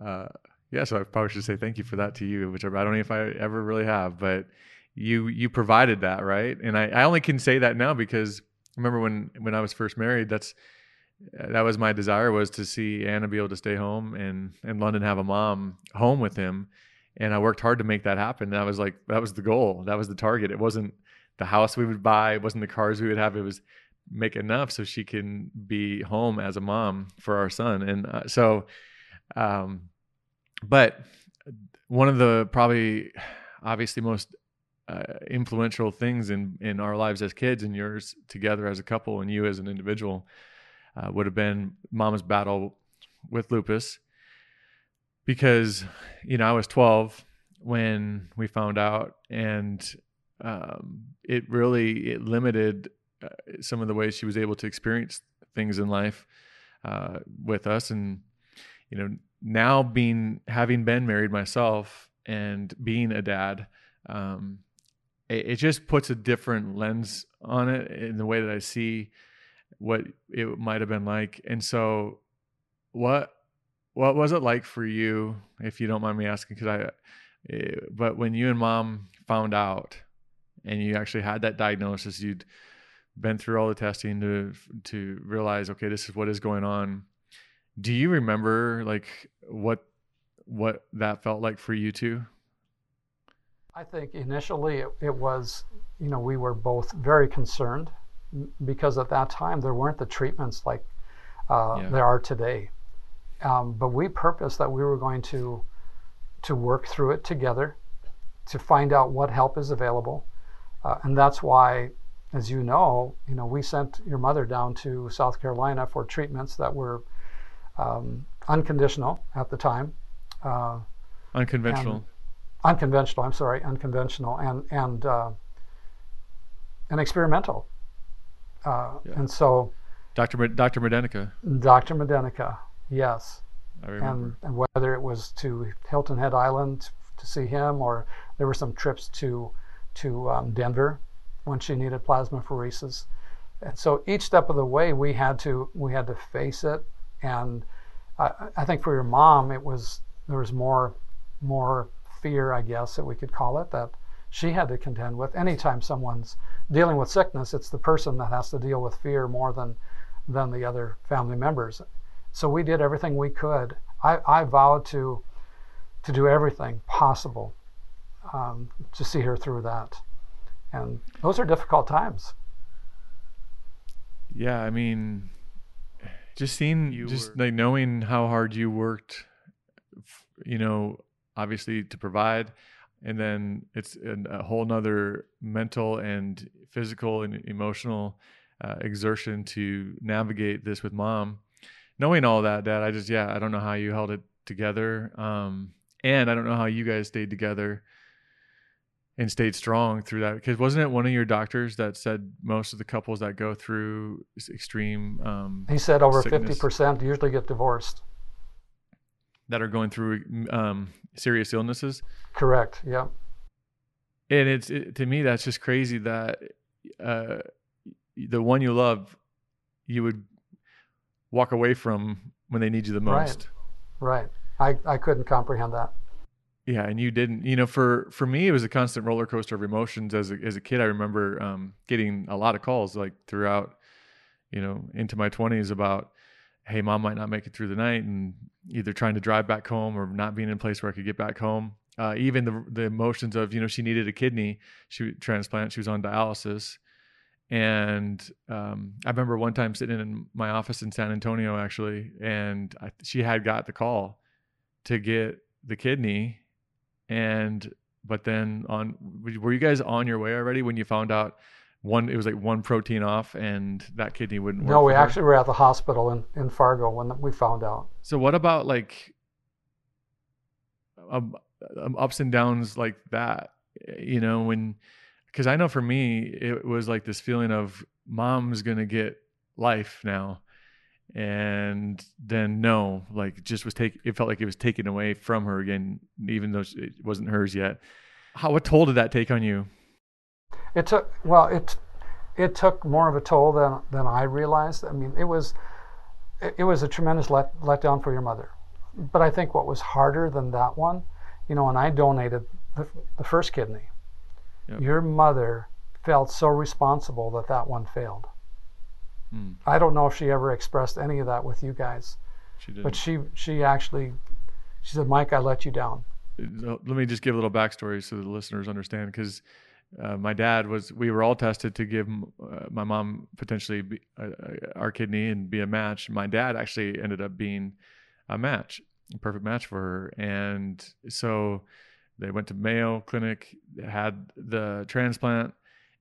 Uh, yeah, so I probably should say thank you for that to you, which I don't know if I ever really have, but you you provided that, right? And I, I only can say that now because I remember when, when I was first married, that's that was my desire, was to see Anna be able to stay home and, and London have a mom home with him. And I worked hard to make that happen. That was like, that was the goal. That was the target. It wasn't the house we would buy. It wasn't the cars we would have. It was make enough so she can be home as a mom for our son. And uh, so, um, but one of the probably obviously most uh, influential things in, in our lives as kids, and yours together as a couple and you as an individual, uh, would have been mama's battle with lupus. Because, you know, I was twelve when we found out, and um, it really, it limited uh, some of the ways she was able to experience things in life uh, with us. And, you know, now being, having been married myself and being a dad, um, it, it just puts a different lens on it in the way that I see what it might've been like. And so what, what was it like for you, if you don't mind me asking, cause I, it, but when you and mom found out and you actually had that diagnosis, you'd been through all the testing to, to realize, okay, this is what is going on. Do you remember like what, what that felt like for you two? I think initially it, it was, you know, we were both very concerned because at that time there weren't the treatments like uh, yeah. there are today. Um, but we purposed that we were going to to work through it together to find out what help is available. Uh, and that's why, as you know, you know, we sent your mother down to South Carolina for treatments that were um, unconditional at the time. Uh, unconventional. Unconventional, I'm sorry, unconventional and, and, uh, and experimental. Uh, yeah. And so... Doctor Doctor Medenica. Doctor Medenica, yes. I remember. And, and whether it was to Hilton Head Island to see him, or there were some trips to to um, Denver when she needed plasmapheresis. And so each step of the way we had to we had to face it. And I, I think for your mom, it was there was more more fear, I guess, that we could call it, that she had to contend with. Anytime someone's dealing with sickness, it's the person that has to deal with fear more than than the other family members. So we did everything we could. I, I vowed to to do everything possible um, to see her through that. And those are difficult times. Yeah, I mean, just seeing, you just were... like knowing how hard you worked, you know, obviously to provide. And then it's a whole nother mental and physical and emotional uh, exertion to navigate this with mom. Knowing all that, Dad, I just, yeah, I don't know how you held it together. Um, and I don't know how you guys stayed together and stayed strong through that. Because wasn't it one of your doctors that said most of the couples that go through extreme um, He said over sickness, fifty percent usually get divorced. That are going through um, serious illnesses. Correct. Yeah. And it's it, to me that's just crazy that uh, the one you love, you would walk away from when they need you the most. Right. Right. I I couldn't comprehend that. Yeah, and you didn't. You know, for for me, it was a constant roller coaster of emotions. As a, as a kid, I remember um, getting a lot of calls like throughout, you know, into my twenties about, hey, mom might not make it through the night, and either trying to drive back home or not being in a place where I could get back home. Uh, even the the emotions of, you know, she needed a kidney, she would transplant, she was on dialysis. And um, I remember one time sitting in my office in San Antonio, actually, and I, she had got the call to get the kidney. And, but then on, were you guys on your way already when you found out one, it was like one protein off and that kidney wouldn't work? No, we actually were at the hospital in, in Fargo when we found out. So what about like um, ups and downs like that, you know, when, because I know for me, it was like this feeling of mom's going to get life now. And then no, like just was take. It felt like it was taken away from her again, even though it wasn't hers yet. How, what toll did that take on you? It took, well, it, it took more of a toll than, than I realized. I mean, it was, it, it was a tremendous let, letdown for your mother. But I think what was harder than that one, you know, when I donated the, the first kidney, yep. Your mother felt so responsible that that one failed. Mm. I don't know if she ever expressed any of that with you guys. She did. But she, she actually, she said, Mike, I let you down. Let me just give a little backstory so the listeners understand, because uh, my dad was, we were all tested to give uh, my mom potentially be, uh, our kidney and be a match. My dad actually ended up being a match, a perfect match for her. And so... they went to Mayo Clinic, had the transplant,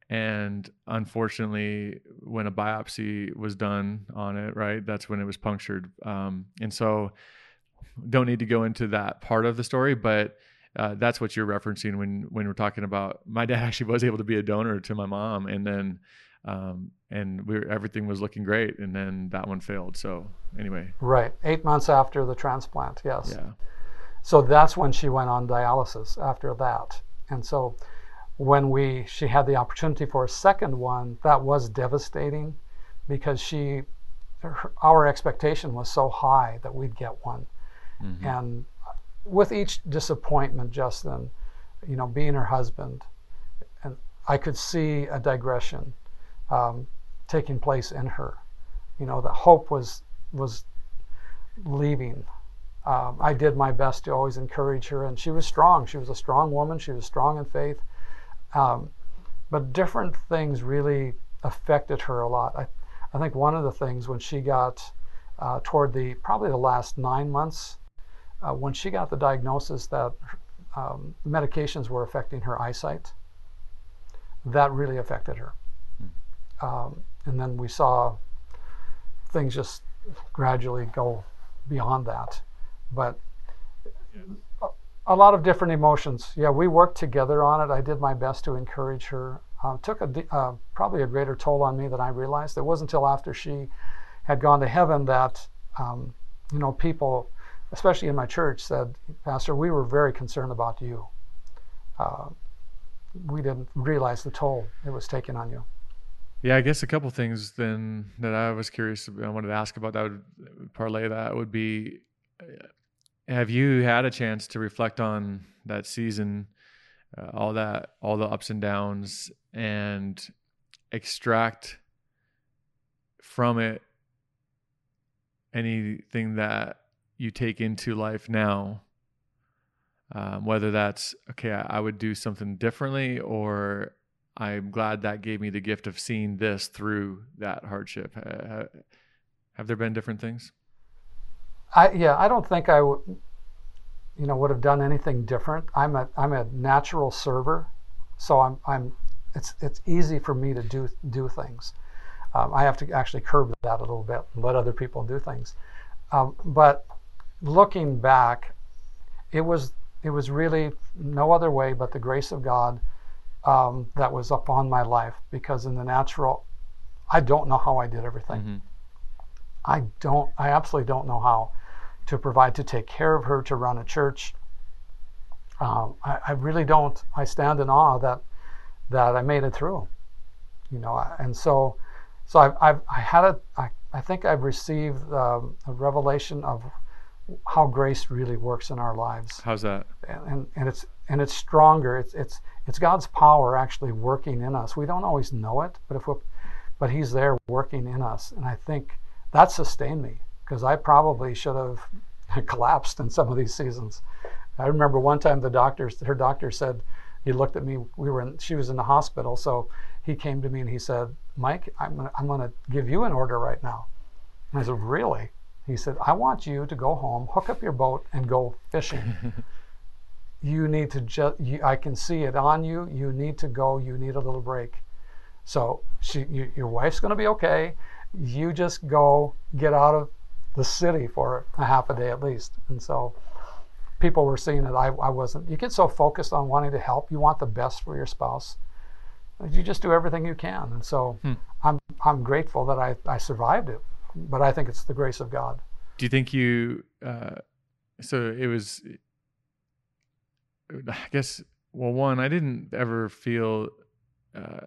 and unfortunately, when a biopsy was done on it, right, that's when it was punctured. Um, and so, don't need to go into that part of the story, but uh, that's what you're referencing when when we're talking about. My dad actually was able to be a donor to my mom, and then Um, and we were, everything was looking great. And then that one failed. So anyway. Right. Eight months after the transplant. Yes. Yeah. So that's when she went on dialysis after that. And so when we, she had the opportunity for a second one, that was devastating because she, her, our expectation was so high that we'd get one. Mm-hmm. And with each disappointment, Justin, you know, being her husband, and I could see a digression um, taking place in her. You know, the hope was was leaving. Um, I did my best to always encourage her, and she was strong. She was a strong woman. She was strong in faith. Um, but different things really affected her a lot. I, I think one of the things when she got uh, toward the, probably the last nine months, uh, when she got the diagnosis that um, medications were affecting her eyesight, that really affected her. Um, and then we saw things just gradually go beyond that. But a, a lot of different emotions. Yeah, we worked together on it. I did my best to encourage her. Uh, took a, uh, probably a greater toll on me than I realized. It wasn't until after she had gone to heaven that, um, you know, people, especially in my church, said, "Pastor, we were very concerned about you. Uh, we didn't realize the toll it was taking on you." Yeah, I guess a couple things then that I was curious, I wanted to ask about that, would parlay that would be, have you had a chance to reflect on that season, uh, all that, all the ups and downs, and extract from it anything that you take into life now, um, whether that's, okay, I, I would do something differently, or I'm glad that gave me the gift of seeing this through that hardship. Uh, have there been different things? I, yeah, I don't think I, w- you know, would have done anything different. I'm a I'm a natural server, so I'm I'm it's it's easy for me to do do things. Um, I have to actually curb that a little bit and let other people do things. Um, but looking back, it was it was really no other way but the grace of God. Um, that was upon my life, because in the natural, I don't know how I did everything. Mm-hmm. I don't, I absolutely don't know how to provide, to take care of her, to run a church. Um, I, I really don't, I stand in awe that, that I made it through, you know, and so, so I've, I've I had a, I, I think I've received um, a revelation of how grace really works in our lives. How's that? And, and, and it's, and it's stronger. It's, it's, It's God's power actually working in us. We don't always know it, but if we, but He's there working in us, and I think that sustained me, because I probably should have collapsed in some of these seasons. I remember one time the doctor, her doctor said, he looked at me. We were in, she was in the hospital, so he came to me and he said, "Mike, I'm gonna, I'm going to give you an order right now." And I said, "Really?" He said, "I want you to go home, hook up your boat, and go fishing." You need to just, I can see it on you. You need to go. You need a little break. So she, you, your wife's going to be okay. You just go get out of the city for a half a day at least. And so people were seeing it. I, I wasn't. You get so focused on wanting to help. You want the best for your spouse. You just do everything you can. And so hmm. I'm I'm grateful that I, I survived it. But I think it's the grace of God. Do you think you, uh, so it was... I guess, well, one, I didn't ever feel uh,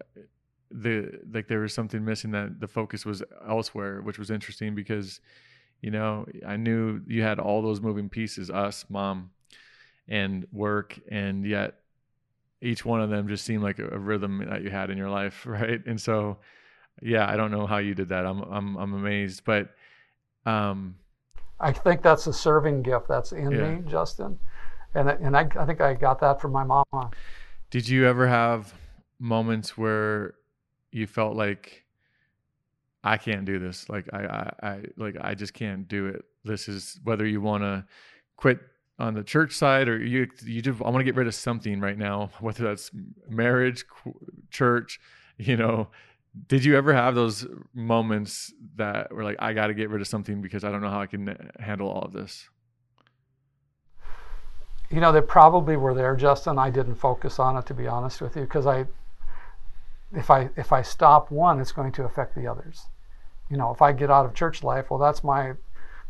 the like there was something missing, that the focus was elsewhere, which was interesting because, you know, I knew you had all those moving pieces, us, mom, and work, and yet each one of them just seemed like a, a rhythm that you had in your life, right? And so, yeah, I don't know how you did that. I'm I'm I'm amazed, but um, I think that's a serving gift that's in yeah. me, Justin. And and I, I think I got that from my mama. Did you ever have moments where you felt like, I can't do this? Like I, I, I like I just can't do it. This is, whether you want to quit on the church side or you you just I want to get rid of something right now, whether that's marriage, church, you know. Did you ever have those moments that were like, I got to get rid of something because I don't know how I can handle all of this? You know, they probably were there, Justin. I didn't focus on it, to be honest with you, because I if I if I stop one, it's going to affect the others. You know, if I get out of church life, well, that's my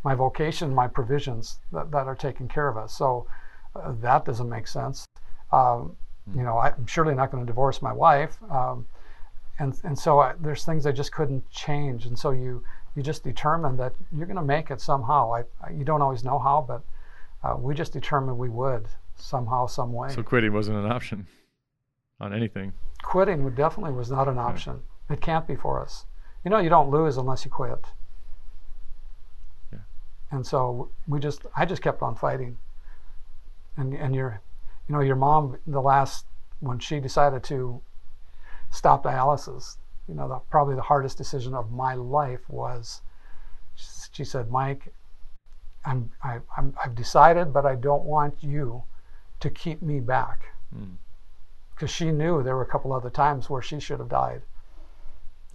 my vocation, my provisions that, that are taking care of us. So uh, that doesn't make sense. Um, you know, I'm surely not going to divorce my wife. Um, and and so I, there's things I just couldn't change. And so you you just determine that you're going to make it somehow. I, I you don't always know how, but uh, we just determined we would somehow, some way. So quitting wasn't an option on anything. Quitting would definitely was not an option. Yeah. It can't be for us. You know, you don't lose unless you quit. Yeah. And so we just, I just kept on fighting. And and your, you know, your mom, the last when she decided to stop dialysis, you know, the, probably the hardest decision of my life was, she said, Mike, I'm I, I'm I've decided, but I don't want you to keep me back. Mm. Because she knew there were a couple other times where she should have died,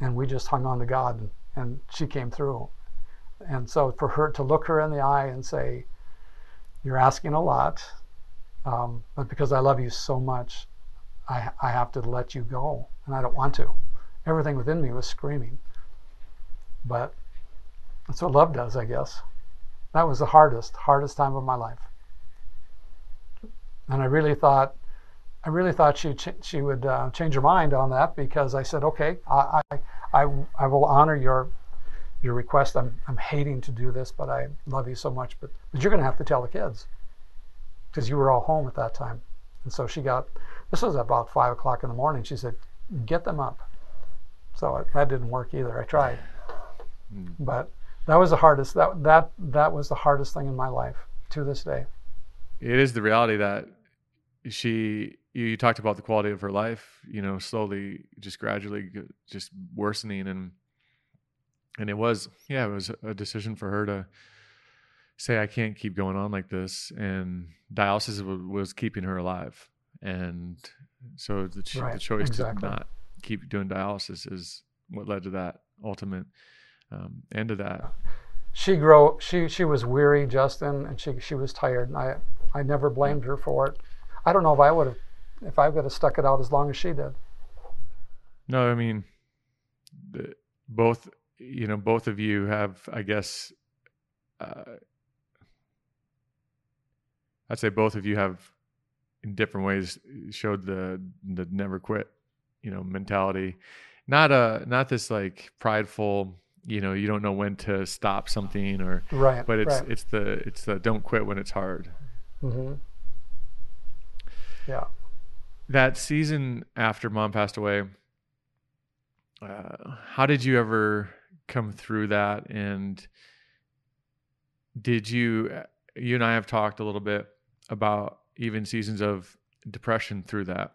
and we just hung on to God, and, and she came through. And so for her to look her in the eye and say, you're asking a lot, um, but because I love you so much, I, I have to let you go, and I don't want to. Everything within me was screaming, but that's what love does, I guess. That was the hardest, hardest time of my life. And I really thought, I really thought she ch she would uh, change her mind on that, because I said, okay, I I, I, I will honor your your request. I'm I'm hating to do this, but I love you so much. But but you're going to have to tell the kids, because you were all home at that time. And so she got, this was about five o'clock in the morning. She said, get them up. So I, that didn't work either. I tried, mm. but that was the hardest. That that that was the hardest thing in my life to this day. It is the reality that she. You talked about the quality of her life, you know, slowly, just gradually, just worsening, and and it was, yeah, it was a decision for her to say, I can't keep going on like this, and dialysis w was keeping her alive, and so the, ch right, the choice exactly. to not keep doing dialysis is what led to that ultimate um, end of that. She grew, she she was weary, Justin, and she she was tired, and I I never blamed her for it. I don't know if I would have. If I would have stuck it out as long as she did. No, I mean, the, both, you know, both of you have, I guess, uh, I'd say both of you have in different ways showed the, the never quit, you know, mentality, not a, not this like prideful, you know, you don't know when to stop something or, right, but it's, right. it's the, it's the don't quit when it's hard. Mm-hmm. Yeah. That season after Mom passed away, uh, how did you ever come through that? And did you, you and I have talked a little bit about even seasons of depression through that.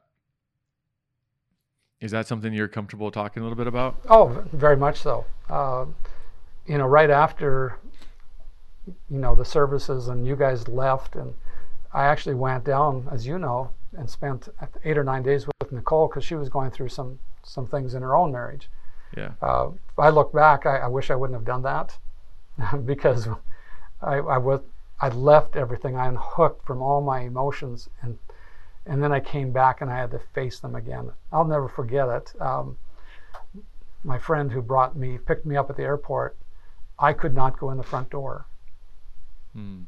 Is that something you're comfortable talking a little bit about? Oh, very much so. Uh, you know, right after, you know, the services and you guys left, and I actually went down, as you know, and spent eight or nine days with Nicole, because she was going through some some things in her own marriage. Yeah. Uh, if I look back, I, I wish I wouldn't have done that, because I, I was I left everything. I unhooked from all my emotions, and and then I came back and I had to face them again. I'll never forget it. Um, my friend who brought me picked me up at the airport. I could not go in the front door. Hmm.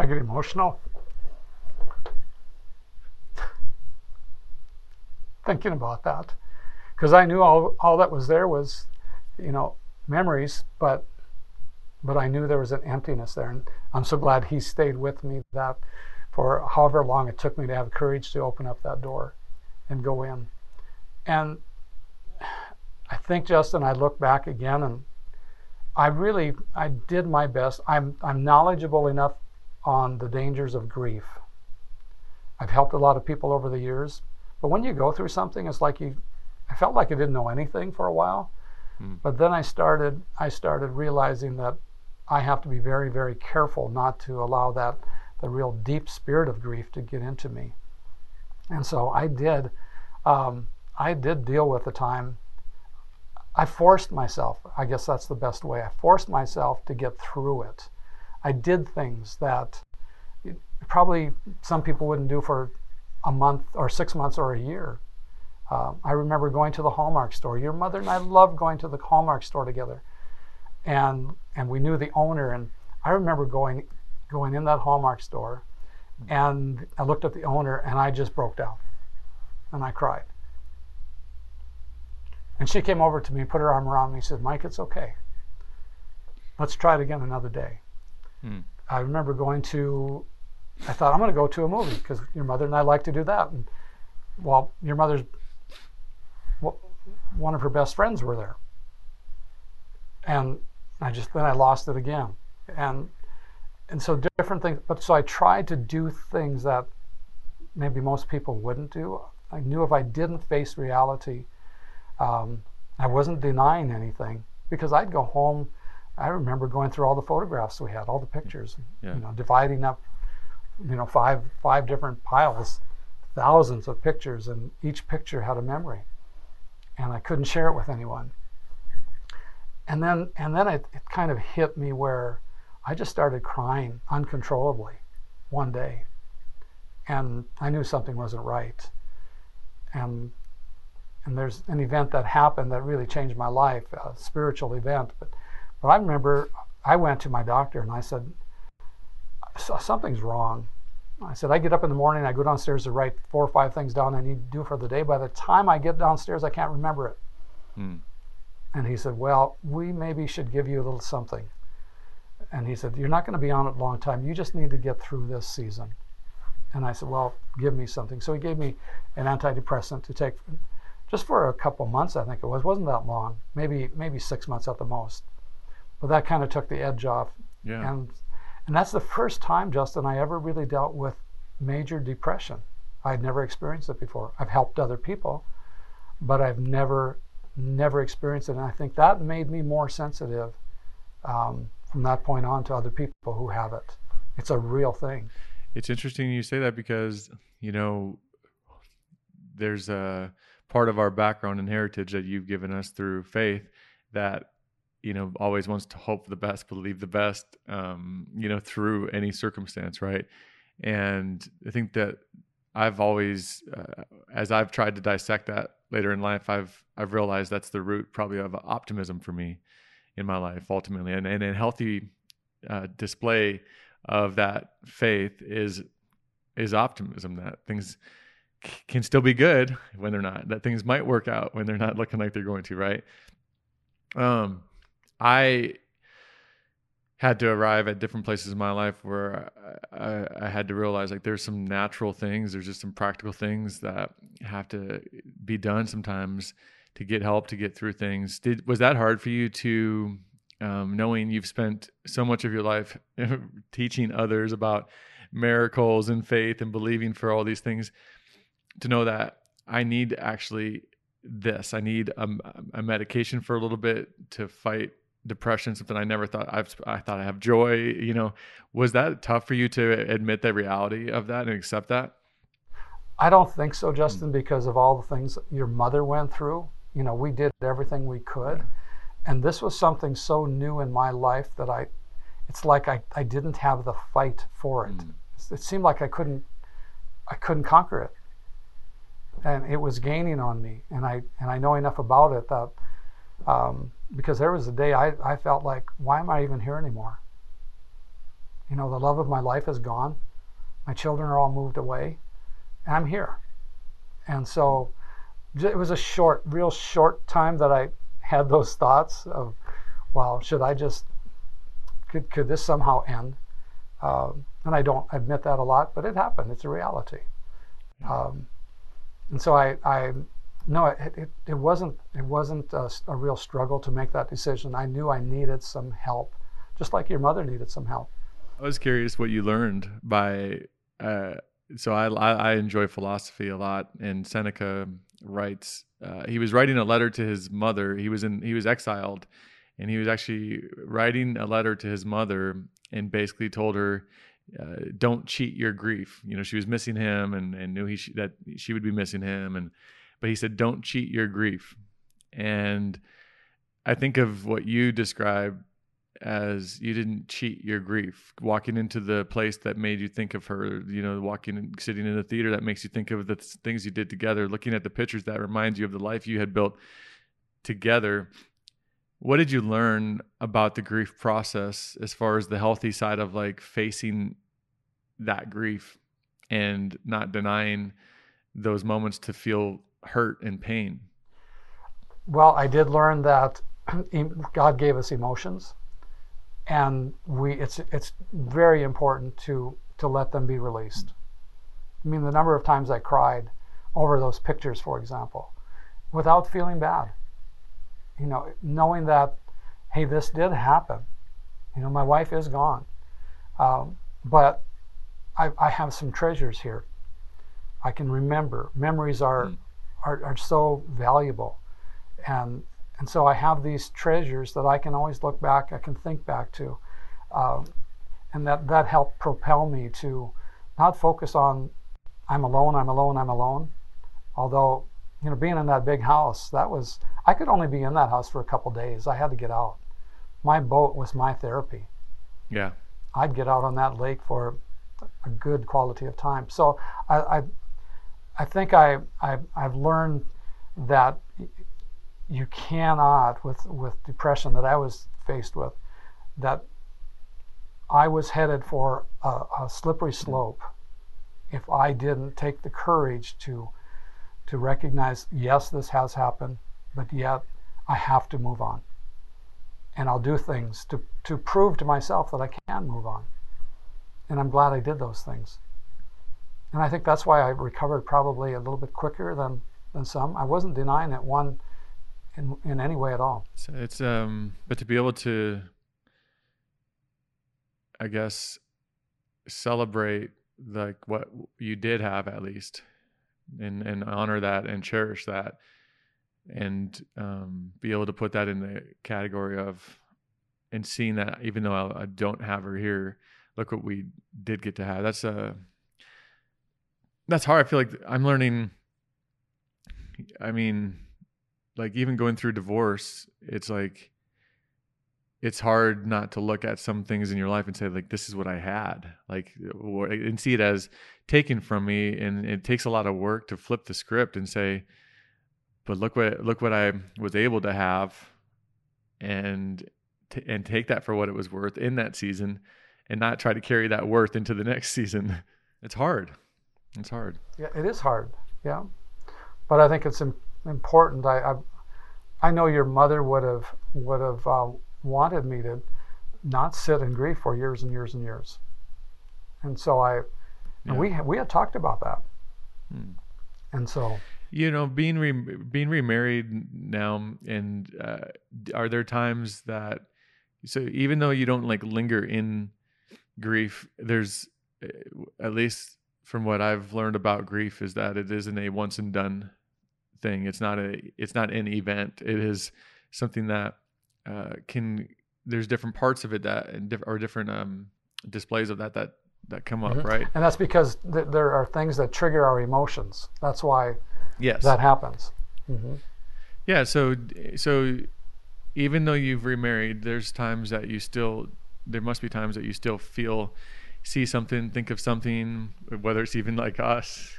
I get emotional thinking about that, because I knew all all that was there was, you know, memories, but but I knew there was an emptiness there, and I'm so glad he stayed with me that for however long it took me to have courage to open up that door and go in. And I think, Justin, I look back again, and I really I did my best. I'm I'm knowledgeable enough on the dangers of grief. I've helped a lot of people over the years, but when you go through something, it's like you, I felt like I didn't know anything for a while, mm. but then I started, I started realizing that I have to be very, very careful not to allow that, the real deep spirit of grief to get into me. And so I did, um, I did deal with the time. I forced myself, I guess that's the best way, I forced myself to get through it. I did things that probably some people wouldn't do for a month or six months or a year. Uh, I remember going to the Hallmark store. Your mother and I loved going to the Hallmark store together. And and we knew the owner. And I remember going going in that Hallmark store, and I looked at the owner, and I just broke down. And I cried. And she came over to me, put her arm around me, and said, "Mike, it's okay. Let's try it again another day." Hmm. I remember going to, I thought, I'm going to go to a movie, because your mother and I like to do that. And, well, your mother's, well, one of her best friends were there. And I just, then I lost it again. And and so different things, but so I tried to do things that maybe most people wouldn't do. I knew if I didn't face reality, um, I wasn't denying anything, because I'd go home. I remember going through all the photographs we had, all the pictures, yeah. you know, dividing up, you know, five five different piles, thousands of pictures, and each picture had a memory, and I couldn't share it with anyone. And then and then it, it kind of hit me where I just started crying uncontrollably one day, and I knew something wasn't right. And and there's an event that happened that really changed my life, a spiritual event, but. But I remember I went to my doctor and I said, something's wrong. I said, I get up in the morning, I go downstairs to write four or five things down I need to do for the day. By the time I get downstairs, I can't remember it. Hmm. And he said, well, we maybe should give you a little something. And he said, you're not going to be on it a long time. You just need to get through this season. And I said, well, give me something. So he gave me an antidepressant to take just for a couple months, I think it was. It wasn't that long, maybe, maybe six months at the most. But that kind of took the edge off. Yeah. And and that's the first time, Justin, I ever really dealt with major depression. I'd never experienced it before. I've helped other people, but I've never, never experienced it. And I think that made me more sensitive um, from that point on to other people who have it. It's a real thing. It's interesting you say that, because, you know, there's a part of our background and heritage that you've given us through faith that, you know, always wants to hope for the best, believe the best, um, you know, through any circumstance, right? And I think that I've always, uh, as I've tried to dissect that later in life, I've I've realized that's the root probably of optimism for me in my life, ultimately. And, and a healthy uh, display of that faith is is optimism, that things c- can still be good when they're not, that things might work out when they're not looking like they're going to, right? Um. I had to arrive at different places in my life where I, I, I had to realize, like, there's some natural things, there's just some practical things that have to be done sometimes to get help, to get through things. Did, was that hard for you to, um, knowing you've spent so much of your life teaching others about miracles and faith and believing for all these things, to know that I need actually this, I need a, a medication for a little bit to fight depression, something I never thought I've, I thought I have joy, you know, was that tough for you to admit the reality of that and accept that? I don't think so, Justin, because of all the things your mother went through. You know, we did everything we could. And this was something so new in my life that I, it's like I, I didn't have the fight for it. Mm. It seemed like I couldn't, I couldn't conquer it. And it was gaining on me, and I and I know enough about it that um, because there was a day I, I felt like, why am I even here anymore? You know, the love of my life is gone. My children are all moved away, and I'm here. And so it was a short, real short time that I had those thoughts of, well, should I just, could could this somehow end? Um, and I don't admit that a lot, but it happened. It's a reality. Um, And so I, I no, it, it, it wasn't, it wasn't a, a real struggle to make that decision. I knew I needed some help, just like your mother needed some help. I was curious what you learned by, uh, so I, I enjoy philosophy a lot, and Seneca writes, uh, he was writing a letter to his mother. He was in, he was exiled, and he was actually writing a letter to his mother and basically told her, Uh, don't cheat your grief. You know, she was missing him, and, and knew he sh- that she would be missing him. And but he said, don't cheat your grief. And I think of what you describe as you didn't cheat your grief, walking into the place that made you think of her, you know, walking and sitting in the theater that makes you think of the things you did together, looking at the pictures that remind you of the life you had built together. What did you learn about the grief process as far as the healthy side of like facing that grief and not denying those moments to feel hurt and pain? Well, I did learn that God gave us emotions, and we it's it's very important to to let them be released. I mean, the number of times I cried over those pictures, for example, without feeling bad, you know, knowing that, hey, this did happen, you know, my wife is gone, um, but I, I have some treasures here. I can remember. Memories are, mm. are are so valuable, and and so I have these treasures that I can always look back. I can think back to, um, and that that helped propel me to not focus on I'm alone, I'm alone, I'm alone. Although, you know, being in that big house, that was I could only be in that house for a couple days. I had to get out. My boat was my therapy. Yeah, I'd get out on that lake for a good quality of time. So I. I I think I, I, I've learned that you cannot, with, with depression that I was faced with, that I was headed for a, a slippery slope if I didn't take the courage to, to recognize, yes, this has happened, but yet I have to move on. And I'll do things to, to prove to myself that I can move on. And I'm glad I did those things. And I think that's why I recovered probably a little bit quicker than, than some. I wasn't denying it one in in any way at all. So it's um, but to be able to, I guess, celebrate like what you did have at least, and and honor that and cherish that, and um, be able to put that in the category of, and seeing that even though I, I don't have her here, look what we did get to have. That's a That's hard. I feel like I'm learning. I mean, like even going through divorce, it's like, it's hard not to look at some things in your life and say like, this is what I had, like, or, and see it as taken from me. And it takes a lot of work to flip the script and say, but look what, look what I was able to have, and, t- and take that for what it was worth in that season and not try to carry that worth into the next season. It's hard. It's hard. Yeah, it is hard. Yeah, but I think it's im- important. I, I, I know your mother would have would have uh, wanted me to not sit in grief for years and years and years, and so I, yeah. and we we had talked about that, hmm. and so you know, being re- being remarried now, and uh, are there times that, so even though you don't like linger in grief, there's at least. From what I've learned about grief is that it isn't a once and done thing. It's not a, it's not an event. It is something that uh, can, there's different parts of it that, or different um, displays of that, that, that come up. Mm-hmm. Right. And that's because th- there are things that trigger our emotions. That's why yes. that happens. Mm-hmm. Yeah. So, so even though you've remarried, there's times that you still, there must be times that you still feel, see something, think of something, whether it's even like us.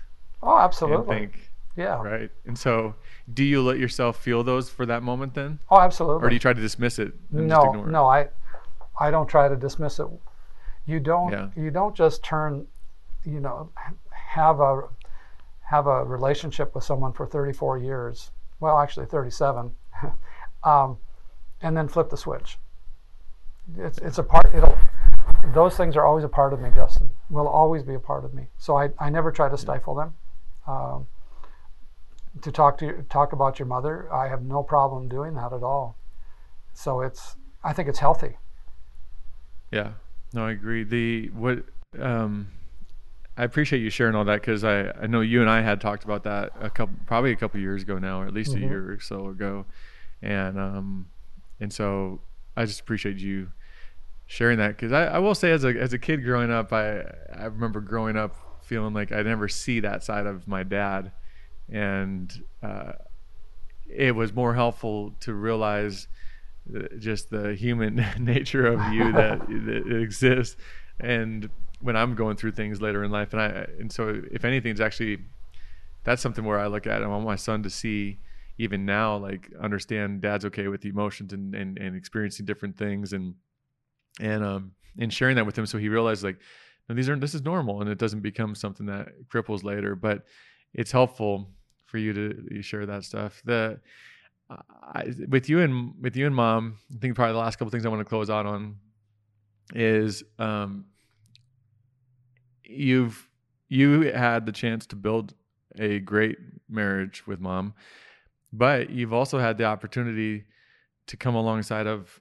Oh, absolutely. Think, yeah. Right. And so do you let yourself feel those for that moment then? Oh, absolutely. Or do you try to dismiss it? And no, just ignore it? no, I, I don't try to dismiss it. You don't, yeah. you don't just turn, you know, have a, have a relationship with someone for thirty-four years. Well, actually thirty-seven. um, and then flip the switch. It's, it's a part, it'll, those things are always a part of me, Justin. Will always be a part of me. So I, I never try to stifle them. Um, to talk to talk about your mother, I have no problem doing that at all. So it's I think it's healthy. Yeah, no, I agree. The what um, I appreciate you sharing all that because I, I know you and I had talked about that a couple probably a couple years ago now, or at least mm-hmm. a year or so ago, and um, and so I just appreciate you. Sharing that because I, I will say as a as a kid growing up, I I remember growing up feeling like I never see that side of my dad, and uh, it was more helpful to realize just the human nature of you that, that exists. And when I'm going through things later in life, and I, and so if anything, it's actually, that's something where I look at it. I want my son to see, even now, like, understand dad's okay with the emotions and, and, and experiencing different things, and, and, um, and sharing that with him. So he realized, like, no, these are, this is normal, and it doesn't become something that cripples later, but it's helpful for you to you share that stuff. The, I, with you and with you and mom, I think probably the last couple of things I want to close out on is, um, you've, you had the chance to build a great marriage with mom, but you've also had the opportunity to come alongside of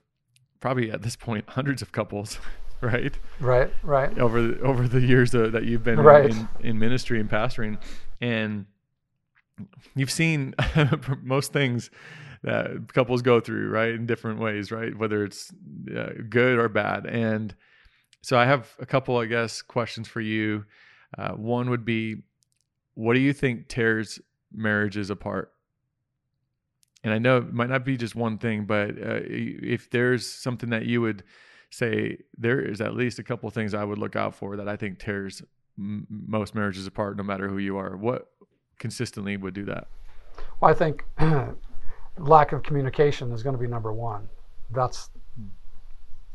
probably at this point, hundreds of couples, right? Right. Right. Over the, over the years uh, that you've been right. in, in ministry and pastoring, and you've seen most things that couples go through, right, in different ways, right, whether it's uh, good or bad. And so I have a couple, I guess, questions for you. Uh, one would be, what do you think tears marriages apart? And I know it might not be just one thing, but uh, if there's something that you would say, there is at least a couple of things I would look out for that I think tears m- most marriages apart, no matter who you are. What consistently would do that? Well, I think lack of communication is going to be number one. That's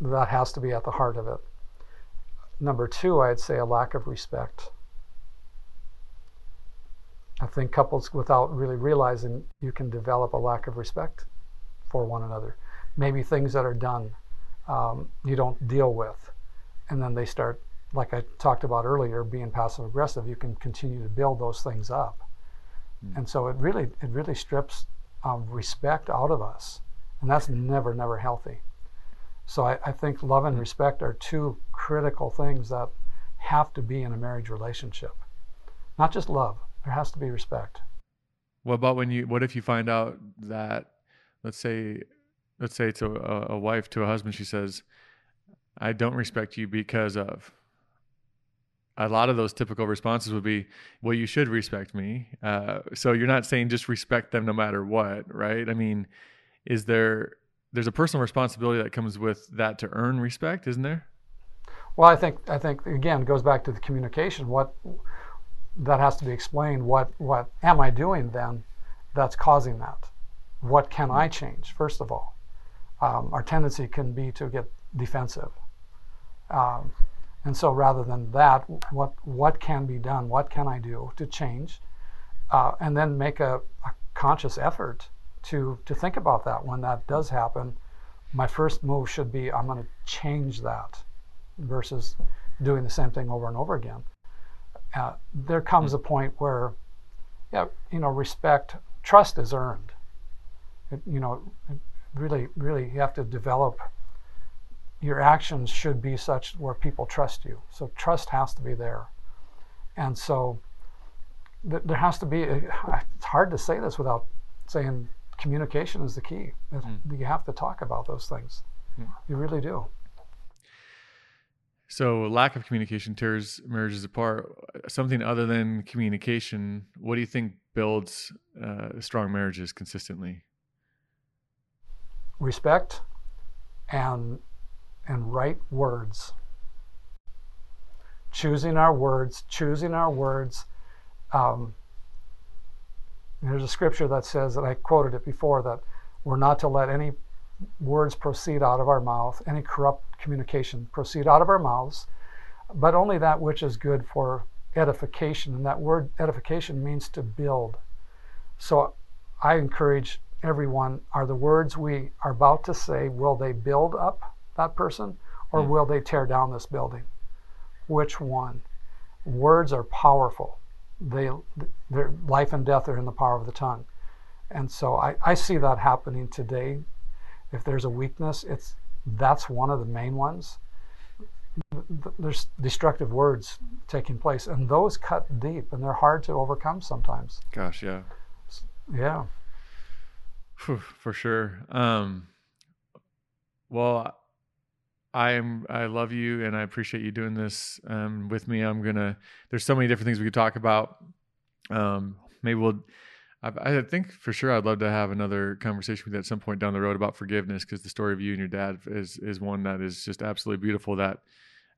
that has to be at the heart of it. Number two, I'd say a lack of respect. I think couples, without really realizing, you can develop a lack of respect for one another. Maybe things that are done um, you don't deal with, and then they start, like I talked about earlier, being passive aggressive. You can continue to build those things up, mm. and so it really it really strips um, respect out of us, and that's never never healthy. So I, I think love and mm. respect are two critical things that have to be in a marriage relationship. Not just love. There has to be respect. What about when you, what if you find out that, let's say, let's say it's a, a wife to a husband, she says, I don't respect you because of, a lot of those typical responses would be, well, you should respect me. Uh, so you're not saying just respect them no matter what, right? I mean, is there, there's a personal responsibility that comes with that to earn respect, isn't there? Well, I think, I think again, it goes back to the communication. What, that has to be explained. What what am I doing then that's causing that? What can I change, first of all? Um, our tendency can be to get defensive. Um, and so rather than that, what what can be done? What can I do to change? Uh, and then make a, a conscious effort to, to think about that. When that does happen, my first move should be, I'm going to change that versus doing the same thing over and over again. Uh, there comes a point where, yeah, you know, respect, trust is earned. It, you know, really, really, you have to develop. Your actions should be such where people trust you. So trust has to be there, and so th- there has to be. It's hard to say this without saying communication is the key. It, mm. You have to talk about those things. Mm. You really do. So lack of communication tears marriages apart. Something other than communication, what do you think builds uh, strong marriages consistently? Respect and and right words. Choosing our words, choosing our words. Um, there's a scripture that says, and I quoted it before, that we're not to let any words proceed out of our mouth, any corrupt communication proceed out of our mouths, but only that which is good for edification. And that word edification means to build. So I encourage everyone, are the words we are about to say, will they build up that person, or mm. will they tear down this building? Which one? Words are powerful. They, their life and death are in the power of the tongue. And so I, I see that happening today. If there's a weakness, it's that's one of the main ones. There's destructive words taking place, and those cut deep, and they're hard to overcome sometimes. Gosh, yeah, yeah, for sure. Um, well, I'm I love you, and I appreciate you doing this um, with me. I'm gonna. There's so many different things we could talk about. Um, maybe we'll. I, I think for sure I'd love to have another conversation with you at some point down the road about forgiveness, because the story of you and your dad is is one that is just absolutely beautiful. That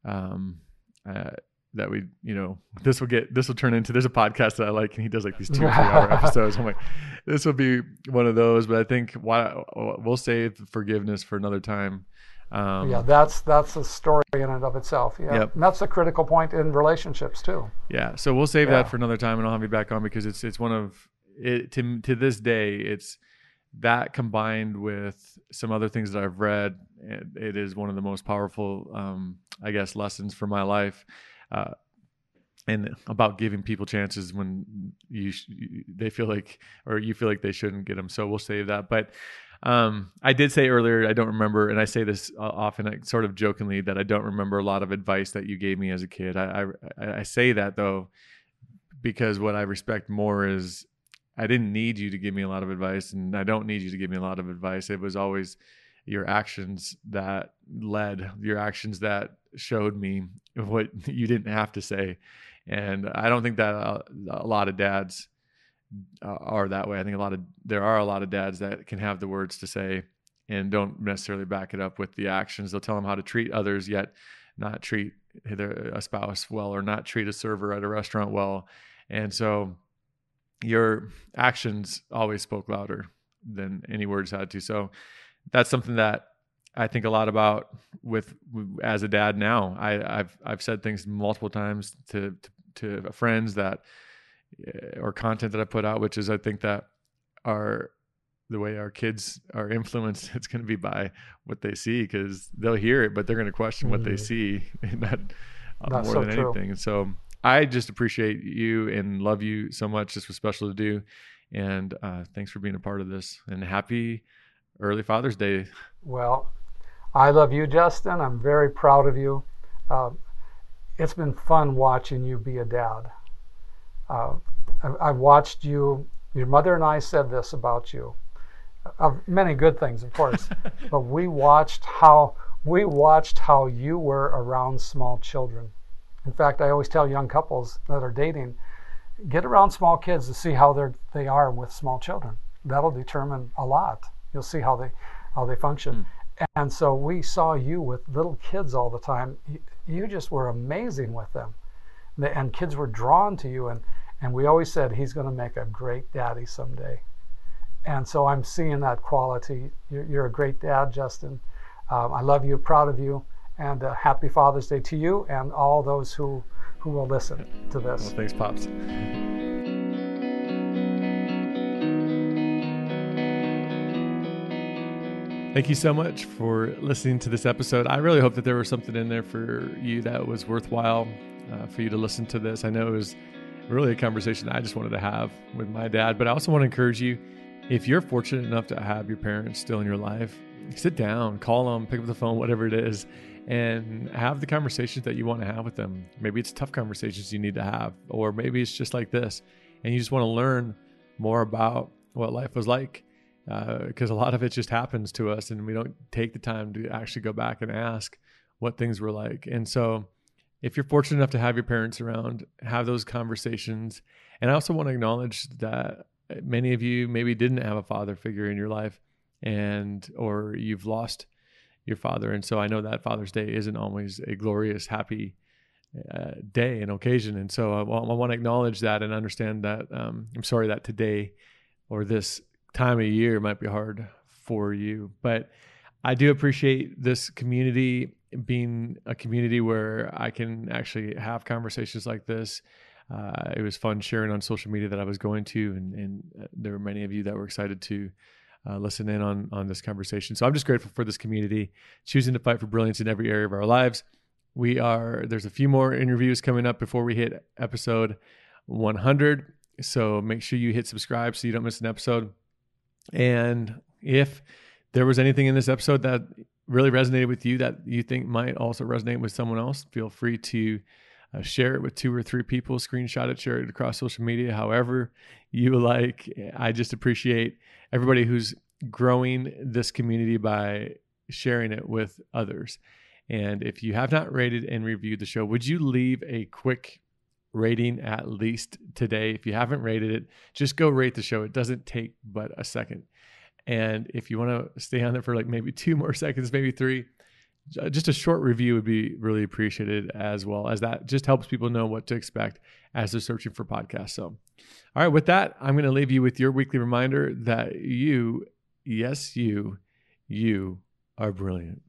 um, uh, that we, you know, this will get this will turn into. There's a podcast that I like, and he does like these two or three hour episodes. I'm like, this will be one of those. But I think why we'll save forgiveness for another time. Um, yeah, that's that's a story in and of itself. Yeah, yep. And that's a critical point in relationships too. Yeah, so we'll save yeah. that for another time, and I'll have you back on, because it's it's one of it to to this day. It's that combined with some other things that I've read. It, it is one of the most powerful, um, I guess, lessons for my life, uh, and about giving people chances when you sh- they feel like or you feel like they shouldn't get them. So we'll save that, but. Um, I did say earlier, I don't remember, and I say this often, sort of jokingly, that I don't remember a lot of advice that you gave me as a kid. I, I, I say that though, because what I respect more is I didn't need you to give me a lot of advice, and I don't need you to give me a lot of advice. It was always your actions that led, your actions that showed me what you didn't have to say. And I don't think that a, a lot of dads Uh, are that way. I think a lot of there are a lot of dads that can have the words to say and don't necessarily back it up with the actions. They'll tell them how to treat others, yet not treat their a spouse well, or not treat a server at a restaurant well. And so your actions always spoke louder than any words had to. So that's something that I think a lot about with as a dad now. I, I've I've said things multiple times to to, to friends that. Or content that I put out, which is I think that our the way our kids are influenced, it's going to be by what they see, because they'll hear it, but they're going to question what they see, and that uh, more so than true. Anything. And so I just appreciate you and love you so much. This was special to do, and uh, thanks for being a part of this. And happy early Father's Day. Well, I love you, Justin. I'm very proud of you. Uh, it's been fun watching you be a dad. Uh, I, I watched you, your mother and I said this about you, uh, many good things, of course, but we watched how we watched how you were around small children. In fact, I always tell young couples that are dating, get around small kids to see how they're, they are with small children. That'll determine a lot. You'll see how they, how they function. Mm. And so we saw you with little kids all the time. You, you just were amazing with them. And kids were drawn to you, and, and we always said, he's going to make a great daddy someday. And so I'm seeing that quality. You're, you're a great dad, Justin. Um, I love you, proud of you, and uh, happy Father's Day to you and all those who, who will listen to this. Well, thanks, Pops. Thank you so much for listening to this episode. I really hope that there was something in there for you that was worthwhile. Uh, for you to listen to this. I know it was really a conversation I just wanted to have with my dad, but I also want to encourage you, if you're fortunate enough to have your parents still in your life, sit down, call them, pick up the phone, whatever it is, and have the conversations that you want to have with them. Maybe it's tough conversations you need to have, or maybe it's just like this, and you just want to learn more about what life was like, because uh, a lot of it just happens to us, and we don't take the time to actually go back and ask what things were like. And so if you're fortunate enough to have your parents around, have those conversations. And I also want to acknowledge that many of you maybe didn't have a father figure in your life, and or you've lost your father. And so I know that Father's Day isn't always a glorious, happy uh, day and occasion. And so I, I want to acknowledge that and understand that um, I'm sorry that today or this time of year might be hard for you. But I do appreciate this community being a community where I can actually have conversations like this. Uh, it was fun sharing on social media that I was going to, and, and there were many of you that were excited to uh, listen in on, on this conversation. So I'm just grateful for this community, choosing to fight for brilliance in every area of our lives. We are, there's a few more interviews coming up before we hit episode one hundred. So make sure you hit subscribe so you don't miss an episode. And if there was anything in this episode that really resonated with you that you think might also resonate with someone else, feel free to uh, share it with two or three people, screenshot it, share it across social media, however you like. I just appreciate everybody who's growing this community by sharing it with others. And if you have not rated and reviewed the show, would you leave a quick rating at least today. If you haven't rated it, just go rate the show. It doesn't take but a second. And if you want to stay on there for like maybe two more seconds, maybe three, just a short review would be really appreciated as well, as that just helps people know what to expect as they're searching for podcasts. So, all right, with that, I'm going to leave you with your weekly reminder that you, yes, you, you are brilliant.